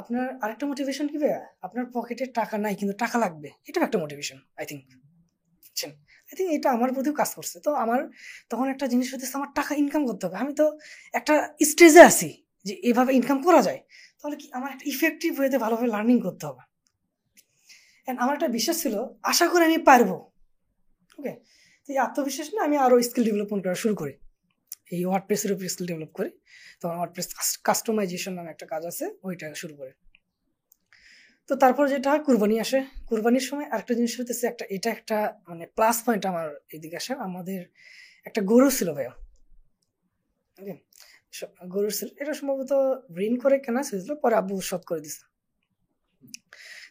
আপনার আরেকটা মোটিভেশন কি ভাইয়া, আপনার পকেটে টাকা নাই কিন্তু টাকা লাগবে, এটাও একটা মোটিভেশন। আই থিঙ্ক এটা আমার প্রতিও কাজ করছে। তো আমার তখন একটা জিনিস হইতেছে আমার টাকা ইনকাম করতে হবে, আমি তো একটা স্টেজে আছি যে এভাবে ইনকাম করা যায়, তাহলে কি আমার একটা ইফেক্টিভ ওয়েতে ভালোভাবে লার্নিং করতে হবে। অ্যান্ড আমার একটা বিশ্বাস ছিল, আশা করি আমি পারবো, ওকে। তো এই আত্মবিশ্বাস না, আমি আরও স্কিল ডেভেলপমেন্ট করা শুরু করি, এই ওয়ার্ডপ্রেসের উপর স্কিল ডেভেলপ করি। তখন ওয়ার্ডপ্রেস কাস্টমাইজেশন নামে একটা কাজ আছে, ওইটা শুরু করে। তো তারপর যেটা হয় কুরবানি আসে, কুরবানির সময় আরেকটা জিনিস হইতেছে এটা একটা মানে প্লাস পয়েন্ট আমার এদিকে আসে। আমাদের একটা গরু ছিল ভাইয়া, গরু ছিল, এটা সম্ভবত ঋণ করে কেনা ছিল, পরে আব্বু শোধ করে দিছে।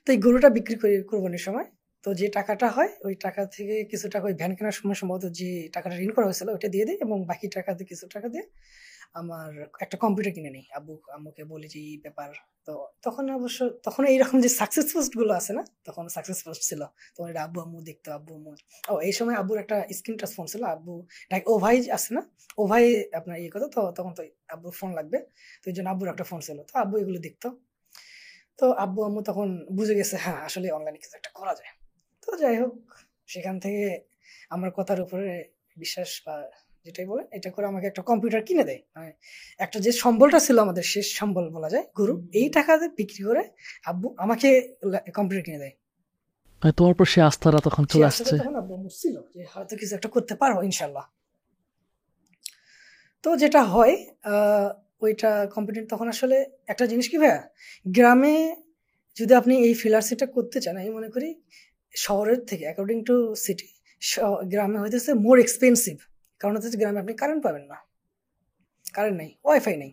তো এই গরুটা বিক্রি করি কুরবানির সময়, তো যে টাকাটা হয় ওই টাকা থেকে কিছু টাকা ওই ভ্যান কেনার সময় সম্ভবত যে টাকাটা ঋণ করা হয়েছিল ওইটা দিয়ে দিই, এবং বাকি টাকা দিয়ে কিছু টাকা দিয়ে আমার একটা কম্পিউটার কিনে নিই। আম্মুকে বলি যে এই ব্যাপার। তো তখন এইরকম যে সাকসেস পোস্টগুলো আছে না, তখন সাকসেস পোস্ট ছিল, তখন এটা আম্মু দেখতো, আম্মু ও এই সময় আব্বুর একটা স্ক্রিন টাচ ফোন ছিল, আব্বু ও ভাই আছে না, ও ভাই আপনার ইয়ে কথা, তো তখন তো আব্বুর ফোন লাগবে, তো এই জন্য আব্বুর একটা ফোন ছিল, তো আব্বু এগুলো দেখতো। তো আম্মু তখন বুঝে গেছে হ্যাঁ আসলে অনলাইনে কিছু একটা করা যায়। তো যাই হোক, সেখান থেকে আমার কথার উপরে বিশ্বাস বা যেটাই বলে, এটা করে আমাকে একটা কম্পিউটার কিনে দেয়। মানে একটা যে সম্বলটা ছিল আমাদের, শেষ সম্বল বলা যায় গুরু, এই টাকা দিয়ে বিক্রি করে আব্বু আমাকে কম্পিউটার কিনে দেয়। তোমার উপর সে আস্থাটা তখন চলে আসছে, তখন আব্বু ছিল যে হয়তো কিছু একটা করতে পারবো ইনশাল্লাহ। তো যেটা হয় ওইটা কম্পিউটার তখন আসলে একটা জিনিস কি ভাইয়া, গ্রামে যদি আপনি এই ফ্রিল্যান্সিংটা করতে চান, আমি মনে করি শহরের থেকে অ্যাকর্ডিং টু সিটি গ্রামে হইতেছে মোর এক্সপেন্সিভ। কারণ হচ্ছে গ্রামে আপনি কারেন্ট পাবেন না, কারেন্ট নেই, ওয়াইফাই নেই।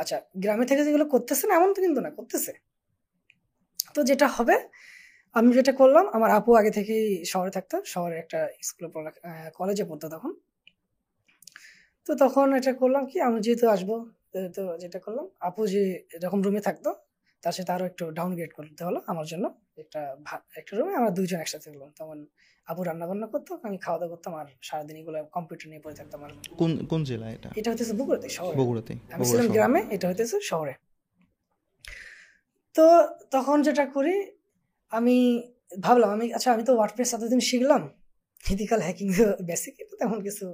আচ্ছা গ্রামে থেকে যেগুলো করতেছে না এমন তো কিন্তু না, করতেছে। তো যেটা হবে, আমি যেটা করলাম, আমার আপু আগে থেকেই শহরে থাকতো, শহরে একটা স্কুলে কলেজে পড়তো তখন। তো তখন এটা করলাম কি, আমি যেহেতু আসবো, তো যেটা করলাম আপু যে যখন রুমে থাকতো তার সাথে আরও একটু ডাউনগ্রেড করতে হলো আমার জন্য। একটা রুমে আমরা দুজন একসাথে থাকলাম, তখন আপু রান্না বান্না করতো, আমি খাওয়া দাওয়া করতাম, আর সারাদিন এগুলো কম্পিউটার নিয়ে পড়ে থাকতাম। আর কোন কোন জেলা এটা? এটা হইতেছে বগুড়াতে, শহরে। বগুড়াতে আমি ছিলাম গ্রামে, এটা হইতেছে শহরে। তো তখন যেটা করি, আমি ভাবলাম আমি আচ্ছা আমি তো ওয়ার্ডপ্রেস এতদিন শিখলাম, এথিক্যাল হ্যাকিং বেসিক এটা তেমন কিছু,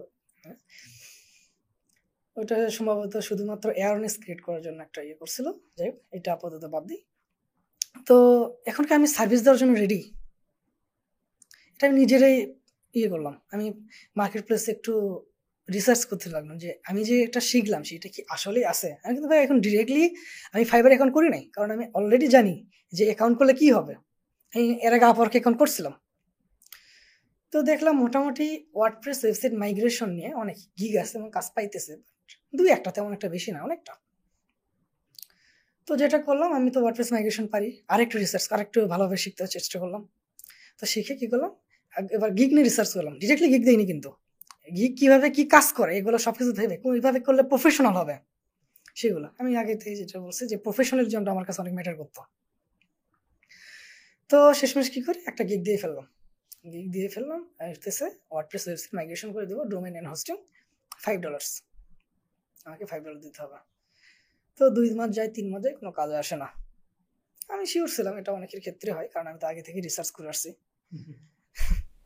ওটা সম্ভবত শুধুমাত্র অ্যাওয়ারনেস ক্রিয়েট করার জন্য একটা ইয়ে করছিল। যাই হোক এটা আপাতত বাদ দিই। তো এখন কি আমি সার্ভিস দেওয়ার জন্য রেডি, এটা আমি নিজেরাই ইয়ে করলাম। আমি মার্কেট প্লেসে একটু রিসার্চ করতে লাগলাম যে আমি যে এটা শিখলাম সেটা কি আসলেই আছে। আমি কিন্তু ভাই এখন ডিরেক্টলি আমি ফাইবার অ্যাকাউন্ট করি নাই, কারণ আমি অলরেডি জানি যে অ্যাকাউন্ট করলে কি হবে। আমি এর আগে আপওয়ার্ক অ্যাকাউন্ট করছিলাম। তো দেখলাম মোটামুটি ওয়ার্ডপ্রেস ওয়েবসাইট মাইগ্রেশন নিয়ে অনেক গিগ আছে এবং কাজ পাইতেছে, দুই একটা, তেমন একটা বেশি না, অনেকটা। তো যেটা করলাম, আমি তো ওয়ার্ডপ্রেস মাইগ্রেশন পারি, আরেকটু রিসার্চ, আরেকটু ভালোভাবে শিখতে চেষ্টা করলাম। তো শিখে কী করলাম, এবার গিগ নিয়ে রিসার্চ করলাম। ডিরেক্টলি গিগ দিইনি, কিন্তু গিগ কীভাবে কী কাজ করে এগুলো সব কিছু দেখবে, এইভাবে করলে প্রফেশনাল হবে সেগুলো। আমি আগে থেকে যেটা বলছি যে প্রফেশনালিজমটা আমার কাছে অনেক ম্যাটার করতো। তো শেষমেশ কী করি, একটা গিগ দিয়ে ফেললাম। গিগ দিয়ে ফেললাম আসতেছে ওয়ার্ডপ্রেস ওয়েবসাইট মাইগ্রেশন করে দেবো, ডোমেইন অ্যান্ড হোস্টিং $5, আমাকে $5 দিতে হবে। তো 2 মাস যায়, 3 মাস যায়, কোনো কাজে আসে না। আমি শিওর ছিলাম এটা অনেকের ক্ষেত্রে হয়, কারণ আমি তো আগে থেকে রিসার্চ করে আসছি।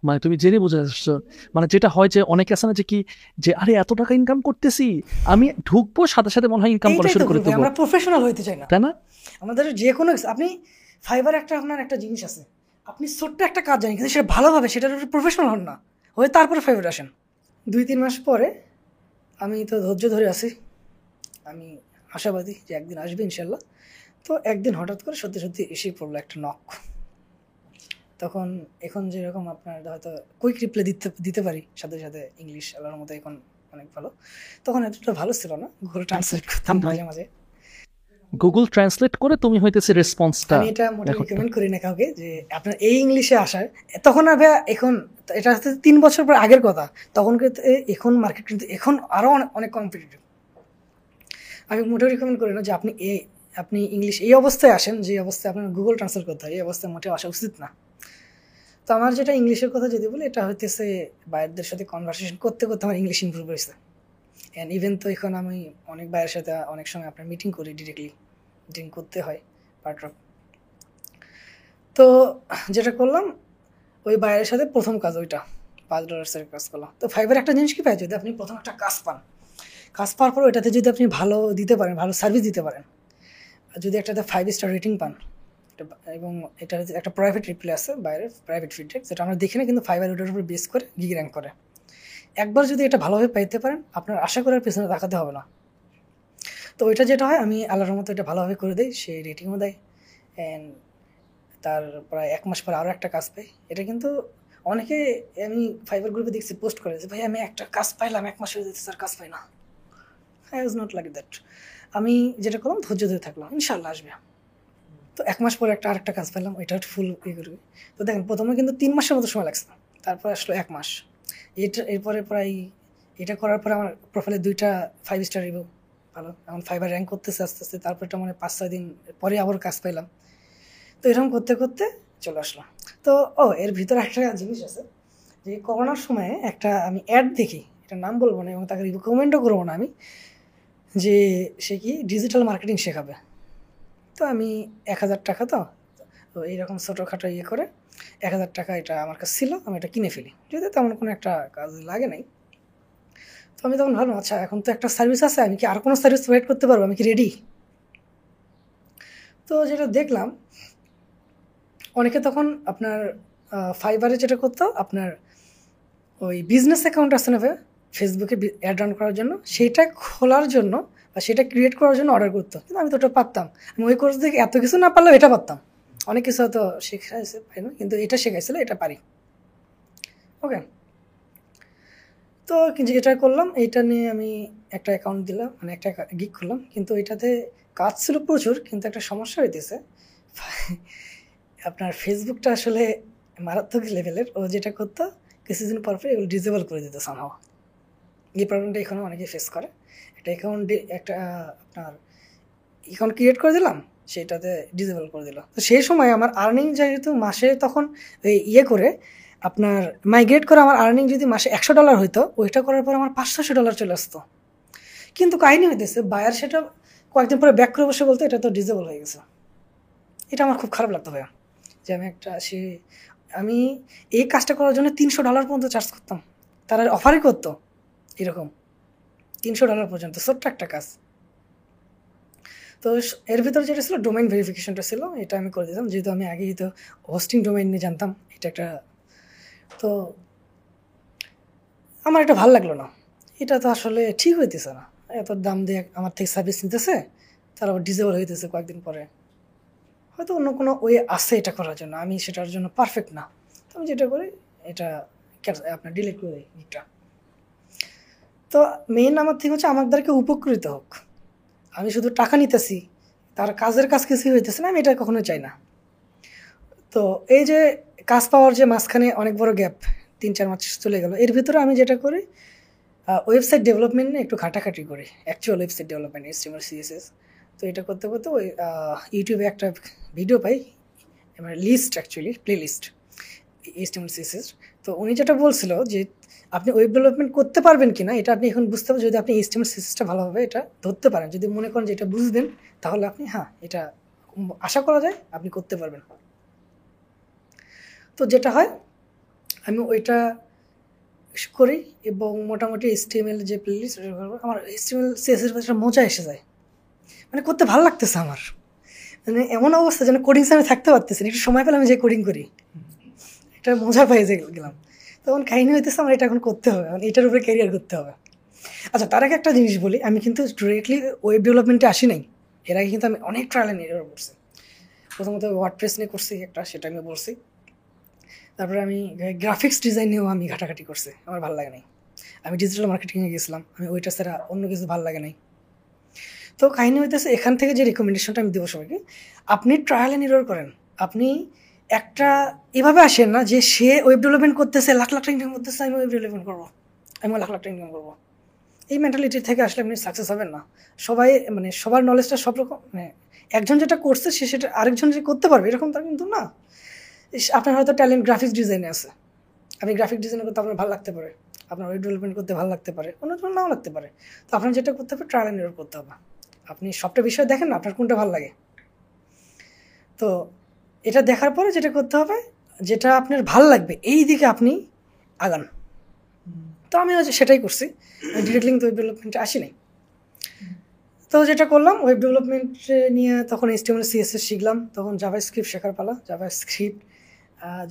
মানে তুমি জেনে বুঝে আসছো, মানে যেটা হয় যে অনেকে আছে না যে কি যে আরে এত টাকা ইনকাম করতেছি, আমি ঢুকবো সাথে সাথে মনে হয় ইনকাম করা শুরু করে দেবো। আমরা প্রফেশনাল হইতে চাই না, তাই না? আমাদের যে কোনো, আপনি ফাইবার একটা, আপনার একটা জিনিস আছে, আপনি ছোট্ট একটা কাজ জানেন কিন্তু সেটা ভালোভাবে, সেটার প্রফেশনাল হন না, হয়ে তারপরে ফাইবার আসেন। 2-3 মাস পরে আমি তো ধৈর্য ধরে আছি, আমি আশাবাদী যে একদিন আসবে ইনশাল্লাহ। তো একদিন হঠাৎ করে সত্যি সত্যি এসে পড়লো একটা নক। তখন এখন যেরকম আপনার হয়তো কুইক রিপ্লাই দিতে পারি সাথে সাথে, ইংলিশ আল্লাহর মতো এখন অনেক ভালো, তখন এতটা ভালো ছিল না। গুগল ট্রান্সলেট করতাম মাঝে মাঝে, গুগল ট্রান্সলেট করে তুমি হইতেছে রেসপন্সটা। আমি এটা মোটামুটি রেকমেন্ড করি না কাউকে যে আপনার এই ইংলিশে আসার, তখন আর ভাইয়া এখন এটা হচ্ছে 3 বছর পর আগের কথা, তখন কিন্তু এখন মার্কেট কিন্তু এখন আরও অনেক কম্পিটিটিভ। আমি মোটেও রেকমেন্ড করি না যে আপনি ইংলিশ এই অবস্থায় আসেন, যে অবস্থায় আপনার গুগল ট্রান্সলেট করতে হয়, এই অবস্থায় মোটেও আসা উচিত না। তো আমার যেটা ইংলিশের কথা যদি বলি, এটা হইতেছে বাইরের সাথে কনভারসেশন করতে করতে আমার ইংলিশ ইম্প্রুভ হয়েছে। অ্যান্ড ইভেন তো এখন আমি অনেক বাইরের সাথে অনেক সময় আপনার মিটিং করি, ডিরেক্টলি মিটিং করতে হয় পার্ট অফ। তো যেটা করলাম, ওই বাইরের সাথে প্রথম কাজ ওইটা $5 কাজ করলাম। তো ফাইবার একটা জিনিস কি পাই, যদি আপনি প্রথম একটা কাজ পান, কাজ পাওয়ার পর ওইটাতে যদি আপনি ভালো দিতে পারেন, ভালো সার্ভিস দিতে পারেন, যদি একটাতে 5 স্টার রেটিং পান, এবং এটা একটা প্রাইভেট রিপ্লাই আছে বাইরের, প্রাইভেট ফিডব্যাক, যেটা আমরা দেখি না, কিন্তু ফাইবার ওটার উপর বেস করে গিগ র্যাঙ্ক করে। একবার যদি এটা ভালোভাবে পাইতে পারেন, আপনার আশা করার পেছনে তাকাতে হবে না। তো ওইটা যেটা হয়, আমি আল্লাহর মতো এটা ভালোভাবে করে দিই, সে রেটিংও দেয়। অ্যান্ড তার প্রায় 1 মাস পর আরও একটা কাজ পাই। এটা কিন্তু অনেকে, আমি ফাইবার গ্রুপে দেখছি পোস্ট করে যে ভাই আমি একটা কাজ পাইলাম, 1 মাস হয়ে যেতে স্যার কাজ পাই না। I was not like that. আমি যেটা করলাম ধৈর্য ধরে থাকলাম, ইনশাল্লাহ আসবে। তো 1 মাস পরে আরেকটা কাজ পেলাম, এটা ফুল ইয়ে করবে। তো দেখেন প্রথমে কিন্তু 3 মাসের মতো সময় লাগছে, তারপরে আসলো 1 মাস। এরপরে প্রায় এটা করার পরে আমার প্রোফাইলে 2টা 5 স্টার রিভিউ ভালো, এখন ফাইবার র্যাঙ্ক করতেছে আস্তে আস্তে। তারপরে এটা মানে 5-6 দিন পরে আবার কাজ পেলাম। তো এরকম করতে করতে চলে আসলাম। তো এর ভিতরে একটা জিনিস আছে যে করোনার সময়ে একটা আমি অ্যাড দেখি, এটার নাম বলবো না এবং তাকে রিকমেন্ডও করবো না আমি, যে সে কি ডিজিটাল মার্কেটিং শেখাবে। তো আমি 1000 টাকা, তো এইরকম ছোটোখাটো ইয়ে করে 1000 টাকা এটা আমার কাছে ছিল, আমি এটা কিনে ফেলি, যদি তেমন কোনো একটা কাজ লাগে নাই। তো আমি তখন ভাবলাম আচ্ছা এখন তো একটা সার্ভিস আছে, আমি কি আর কোনো সার্ভিস প্রোভাইড করতে পারবো, আমি কি রেডি? তো যেটা দেখলাম অনেকে তখন আপনার ফাইবারে যেটা করতো, আপনার ওই বিজনেস অ্যাকাউন্ট আছে না ফেসবুকে অ্যাড রান করার জন্য, সেটা খোলার জন্য বা সেটা ক্রিয়েট করার জন্য অর্ডার করতো। কিন্তু আমি তো ওটা পারতাম, আমি ওই কোর্স থেকে এত কিছু না পারলেও এটা পারতাম, অনেক কিছু হয়তো শেখাইছে পাই না, কিন্তু এটা শেখাইছিল, এটা পারি। ওকে, তো এটা করলাম, এটা নিয়ে আমি একটা অ্যাকাউন্ট দিলাম, মানে একটা গিগ খুললাম। কিন্তু এটাতে কাজ ছিল প্রচুর, কিন্তু একটা সমস্যা হইতেছে আপনার ফেসবুকটা আসলে মারাত্মক লেভেলের। ও যেটা করতো কিছুদিন পর পর এগুলো ডিসেবল করে দিত সামহাও। এই প্রবলেমটা এখানে অনেকে ফেস করে। একটা অ্যাকাউন্ট একটা আপনার অ্যাকাউন্ট ক্রিয়েট করে দিলাম, সেটাতে ডিসেবল করে দিল। তো সেই সময় আমার আর্নিং যেহেতু মাসে তখন ইয়ে করে আপনার মাইগ্রেট করে আমার আর্নিং যদি মাসে $100 হইতো, ওইটা করার পর আমার $500 চলে আসতো। কিন্তু কাহিনি হইতেছে বায়ার সেটা কয়েকদিন পরে ব্যাক করে বসে বলতো এটা তো ডিসেবল হয়ে গেছে। এটা আমার খুব খারাপ লাগতো ভাইয়া, যে আমি একটা আমি এই কাজটা করার জন্য $300 পর্যন্ত চার্জ করতাম, তারা অফারই করতো এরকম $300 পর্যন্ত, ছোট্ট একটা কাজ। তো এর ভিতরে যেটা ছিল ডোমেইন ভেরিফিকেশনটা ছিল, এটা আমি করে দিতাম, যেহেতু আমি আগেই তো হোস্টিং ডোমেইন নিয়ে জানতাম। এটা একটা তো আমার এটা ভালো লাগলো না, এটা তো আসলে ঠিক হইতেছে না, এত দাম দিয়ে আমার থেকে সার্ভিস নিতেছে, তারা ডিসেবল হইতেছে কয়েকদিন পরে, হয়তো অন্য কোনো ওয়ে আছে এটা করার জন্য, আমি সেটার জন্য পারফেক্ট না। তো আমি যেটা করি এটা আপনার ডিলিট করে দিই এটা। তো মেইন আমার থিং হচ্ছে আমাদেরকে উপকৃত হোক, আমি শুধু টাকা নিতেছি, তার কাজের কাজ কিছুই হইতেছে না, আমি এটা কখনো চাই না। তো এই যে কাজ পাওয়ার যে মাঝখানে অনেক বড় গ্যাপ 3-4 মাস চলে গেল, এর ভিতরে আমি যেটা করি ওয়েবসাইট ডেভেলপমেন্ট নিয়ে একটু ঘাটাঘাটি করি, actual website development HTML CSS। তো এটা করতে করতে ওই ইউটিউবে একটা ভিডিও পাই, মানে list actually playlist HTML CSS। তো উনি যেটা বলছিল যে আপনি ওয়েব ডেভেলপমেন্ট করতে পারবেন কি না এটা আপনি এখন বুঝতে পারবেন যদি আপনি HTML CSSটা ভালোভাবে এটা ধরতে পারেন, যদি মনে করেন যে এটা বুঝবেন তাহলে আপনি হ্যাঁ এটা আশা করা যায় আপনি করতে পারবেন। তো যেটা হয় আমি ওইটা করি এবং মোটামুটি HTML যে প্লে লিস্ট আমার HTML CSS এর মজা এসে যায়, মানে করতে ভালো লাগতেছে আমার, মানে এমন অবস্থা যেন কোডিং সামনে থাকতে পারতেছি না, একটু সময় পেলে আমি যে কোডিং করি একটা মজা পাই যে গেলাম। তখন কাহিনি হইতেছে আমার এটা এখন করতে হবে, মানে এটার উপরে ক্যারিয়ার করতে হবে। আচ্ছা তার আগে একটা জিনিস বলি, আমি কিন্তু ডিরেক্টলি ওয়েব ডেভেলপমেন্টে আসি নাই, এর আগে কিন্তু আমি অনেক ট্রায়াল অ্যান্ড এরর করছি। প্রথমত ওয়ার্ডপ্রেস নিয়ে করছি একটা, সেটা আমি বলছি, তারপরে আমি গ্রাফিক্স ডিজাইন নিয়েও আমি ঘাটাঘাটি করছি, আমার ভালো লাগে নাই। আমি ডিজিটাল মার্কেটিংয়ে গেছিলাম, আমি ওইটা ছাড়া অন্য কিছু ভালো লাগে নাই। তো কাহিনি হইতেছে এখান থেকে যে রিকমেন্ডেশনটা আমি দেবো সবাইকে, আপনি ট্রায়াল অ্যান্ড এরর করেন, আপনি একটা এভাবে আসেন না যে সে ওয়েব ডেভেলপমেন্ট করতেছে লাখ ইনকাম করতেছে, আমি ওয়েব ডেভেলপমেন্ট করবো, আমি লাখ ইনকাম করবো, এই মেন্টালিটি থেকে আসলে আপনি সাকসেস হবেন না। সবাই মানে সবার নলেজটা সব রকম, মানে একজন যেটা করছে সে সেটা আরেকজন যে করতে পারবে এরকম তার কিন্তু না। আপনার হয়তো ট্যালেন্ট গ্রাফিক্স ডিজাইনে আছে, আপনি গ্রাফিক ডিজাইন করতে আপনার ভালো লাগতে পারে, আপনার ওয়েব ডেভেলপমেন্ট করতে ভালো লাগতে পারে, অন্য জন্য নাও লাগতে পারে। তো আপনার যেটা করতে হবে ট্রায়াল অ্যান্ড এরর করতে হবে, আপনি সবটা বিষয় দেখেন না আপনার কোনটা ভালো লাগে। তো এটা দেখার পরে যেটা করতে হবে, যেটা আপনার ভাল লাগবে এই দিকে আপনি আগান। তো আমি সেটাই করছি, ডিরেক্টলি ওয়েব ডেভেলপমেন্টে আসি নাই। তো যেটা করলাম ওয়েব ডেভেলপমেন্ট নিয়ে তখন HTML CSS শিখলাম, তখন জাভাস্ক্রিপ্ট শেখার পালা। জাভাস্ক্রিপ্ট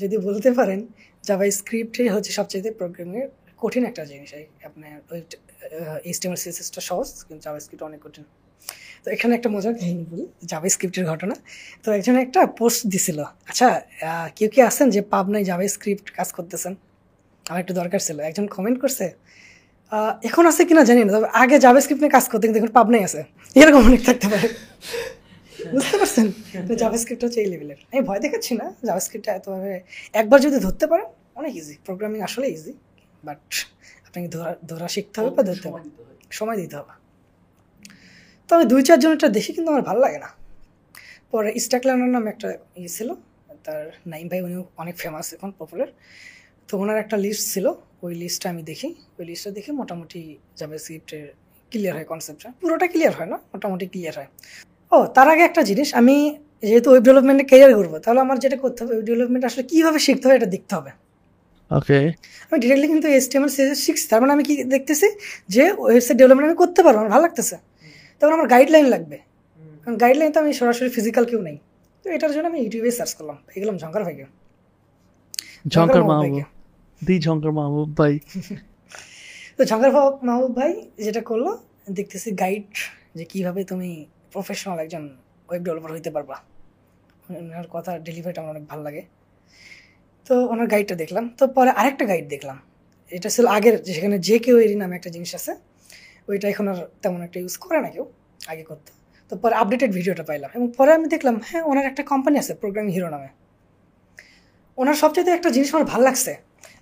যদি বলতে পারেন, জাভাস্ক্রিপ্টে হচ্ছে সবচেয়ে প্রোগ্রামিংয়ের কঠিন একটা জিনিস। আপনার HTML CSSটা সহজ, কিন্তু জাভাস্ক্রিপ্ট অনেক কঠিন। তো এখানে একটা মজার কাহিনী বলি জাভাস্ক্রিপ্টের ঘটনা। তো একজন একটা পোস্ট দিছিল, আচ্ছা কেউ কি আছেন যে পাবনায় জাভাস্ক্রিপ্ট কাজ করতেছেন, আমার একটু দরকার ছিল। একজন কমেন্ট করছে এখন আছে কিনা জানি না, তবে আগে জাভাস্ক্রিপ্ট নিয়ে কাজ করতে কিন্তু এখন পাবনায় আছে, এরকম অনেক থাকতে পারে। বুঝতে পারছেন জাভাস্ক্রিপ্ট হচ্ছে এই লেভেলের। আমি ভয় দেখাচ্ছি না, জাভাস্ক্রিপ্টটা এতভাবে একবার যদি ধরতে পারেন অনেক ইজি, প্রোগ্রামিং আসলে ইজি, বাট আপনাকে ধরা শিখতে হবে বা ধরতে হবে, সময় দিতে হবে। তো আমি 2-4 জন এটা দেখি কিন্তু আমার ভালো লাগে না। পরে স্ট্যাক লার্নার নামে একটা ইয়ে ছিল, তার নাইম ভাই, উনি অনেক ফেমাস এখন পপুলার। তো ওনার একটা লিস্ট ছিল, ওই লিস্টটা আমি দেখি, ওই লিস্টটা দেখে মোটামুটি জাভাস্ক্রিপ্টের ক্লিয়ার হয় কনসেপ্টটা, পুরোটা ক্লিয়ার হয় না, মোটামুটি ক্লিয়ার হয়। ও তার আগে একটা জিনিস, আমি যেহেতু ওয়েব ডেভেলপমেন্টে ক্যারিয়ার করবো, তাহলে আমার যেটা করতে হবে ওয়েব ডেভেলপমেন্ট আসলে কীভাবে শিখতে হবে এটা দেখতে হবে। ওকে, আমি ডিরেক্টলি কিন্তু HTML CSS শিখছি। তার মানে আমি কি দেখতেছি যে ওয়েবসাইট ডেভেলপমেন্ট আমি করতে পারবো, আমার ভালো লাগতেছে, তখন আমার গাইডলাইন লাগবে, কারণ গাইডলাইন তো আমি সরাসরি ফিজিক্যাল কেউ নেই। তো এটার জন্য আমি ইউটিউবে সার্চ করলাম, পেয়ে গেলাম ঝঙ্কার ভাইকে, ঝঙ্কার মাহবুব, দি ঝঙ্কার মাহবুব ভাই। তো ঝঙ্কার মাহবুব ভাই যেটা করলো, দেখতেছি গাইড যে কীভাবে তুমি প্রফেশনাল একজন ওয়েব ডেভেলপার হইতে পারবা। ওনার কথা ডেলিভারিটা আমার অনেক ভালো লাগে। তো ওনার গাইডটা দেখলাম, তো পরে আরেকটা গাইড দেখলাম, এটা ছিল আগের, সেখানে যে কেউ এরই নামে একটা জিনিস আছে, ওইটা এখন আর তেমন একটা ইউজ করে না কেউ, আগে করতো। তো পরে আপডেটেড ভিডিওটা পাইলাম এবং পরে আমি দেখলাম হ্যাঁ ওনার একটা কোম্পানি আছে প্রোগ্রামিং হিরো নামে। ওনার সবচেয়ে একটা জিনিস আমার ভালো লাগছে,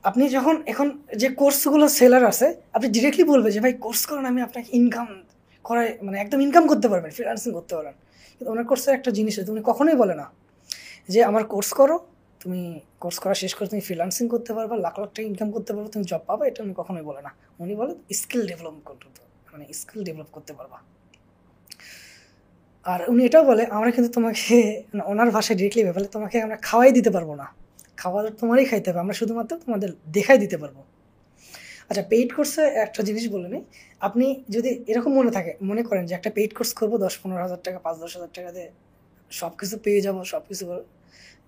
আপনি যখন এখন যে কোর্সগুলো সেলার আছে, আপনি ডিরেক্টলি বলবেন যে ভাই কোর্স করুন, আমি আপনাকে ইনকাম করায়, মানে একদম ইনকাম করতে পারবেন, ফ্রিল্যান্সিং করতে পারবেন। কিন্তু ওনার কোর্সের একটা জিনিস আছে, তুমি কখনোই বলে না যে আমার কোর্স করো, তুমি কোর্স করা শেষ করে তুমি ফ্রিল্যান্সিং করতে পারবা, লাখ লাখ টাকা ইনকাম করতে পারবা, তুমি জব পাবা, এটা উনি কখনোই বলে না। উনি বলে স্কিল ডেভেলপ করতে, মানে স্কিল ডেভেলপ করতে পারবা। আর উনি এটাও বলে আমরা কিন্তু তোমাকে, ওনার ভাষায় ডিরেক্টলি বলে তোমাকে আমরা খাওয়াই দিতে পারবো না, খাওয়া দাওয়া তোমারই খাইতে হবে, আমরা শুধুমাত্র তোমাদের দেখাই দিতে পারবো। আচ্ছা, পেইড কোর্সে একটা জিনিস বলে নিই, আপনি যদি এরকম মনে করেন যে একটা পেইড কোর্স করবো 10-15 হাজার টাকা, 5-10 হাজার টাকা দিয়ে সব কিছু পেয়ে যাবো, সব কিছু,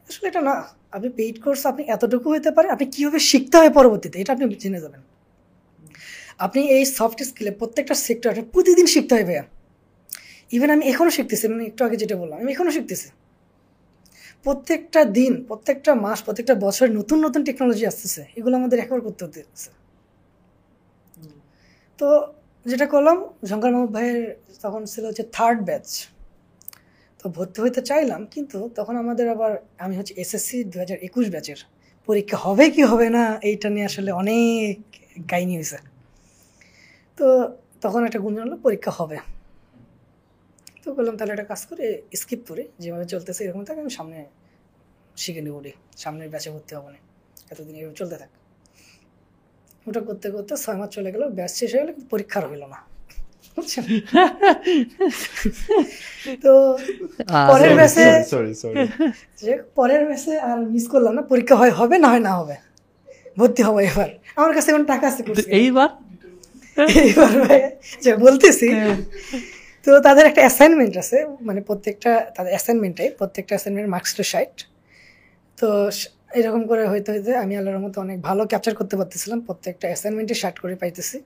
আসলে এটা না। আপনি পেইড কোর্স আপনি এতটুকু হইতে পারে, আপনি কীভাবে শিখতে হয় পরবর্তীতে এটা আপনি জেনে যাবেন। আপনি এই সফট স্কিলে প্রত্যেকটা সেক্টর প্রতিদিন শিখতে হয় ভাইয়া। ইভেন আমি এখনও শিখতেছি, মানে একটু আগে যেটা বললাম, আমি এখনও শিখতেছি। প্রত্যেকটা দিন, প্রত্যেকটা মাস, প্রত্যেকটা বছর নতুন নতুন টেকনোলজি আসতেছে, এগুলো আমাদের একবার করতে হতে। তো যেটা করলাম, ঝঙ্কার মাহবুব ভাইয়ের তখন ছিল হচ্ছে 3rd ব্যাচ। তো ভর্তি হইতে চাইলাম, কিন্তু তখন আমাদের আবার, আমি হচ্ছে SSC 2021 ব্যাচের, পরীক্ষা হবে কি হবে না এইটা নিয়ে আসলে অনেক কাহিনী হয়েছে। তো তখন একটা গুঞ্জন হলো পরীক্ষা হবে। তো বললাম তাহলে একটা কাজ করে স্কিপ করে, যেভাবে চলতেছে এরকম থাকে, আমি সামনে শিখে নেব, সামনের ব্যাচে ভর্তি হবো না, এতদিন এভাবে চলতে থাক। ওটা করতে করতে 6 মাস চলে গেল, ব্যাচ শেষ হয়ে গেল, কিন্তু পরীক্ষা হইল না। তো পরের ব্যাচে আর মিস করলাম না, পরীক্ষা হয় হবে, না হয় না হবে, ভর্তি হবো। এবার আমার কাছে এখন টাকা আছে, এইবার যে বলতেছি। তো তাদের একটা অ্যাসাইনমেন্ট আছে, মানে প্রত্যেকটা তাদের অ্যাসাইনমেন্টটাই, প্রত্যেকটা অ্যাসাইনমেন্ট মার্কস তো 60। তো এরকম করে হইতে হইতে আমি আল্লাহর রহমতে অনেক ভালো ক্যাপচার করতে পারতেছিলাম, প্রত্যেকটা অ্যাসাইনমেন্টে 60 করে পাইতেছি।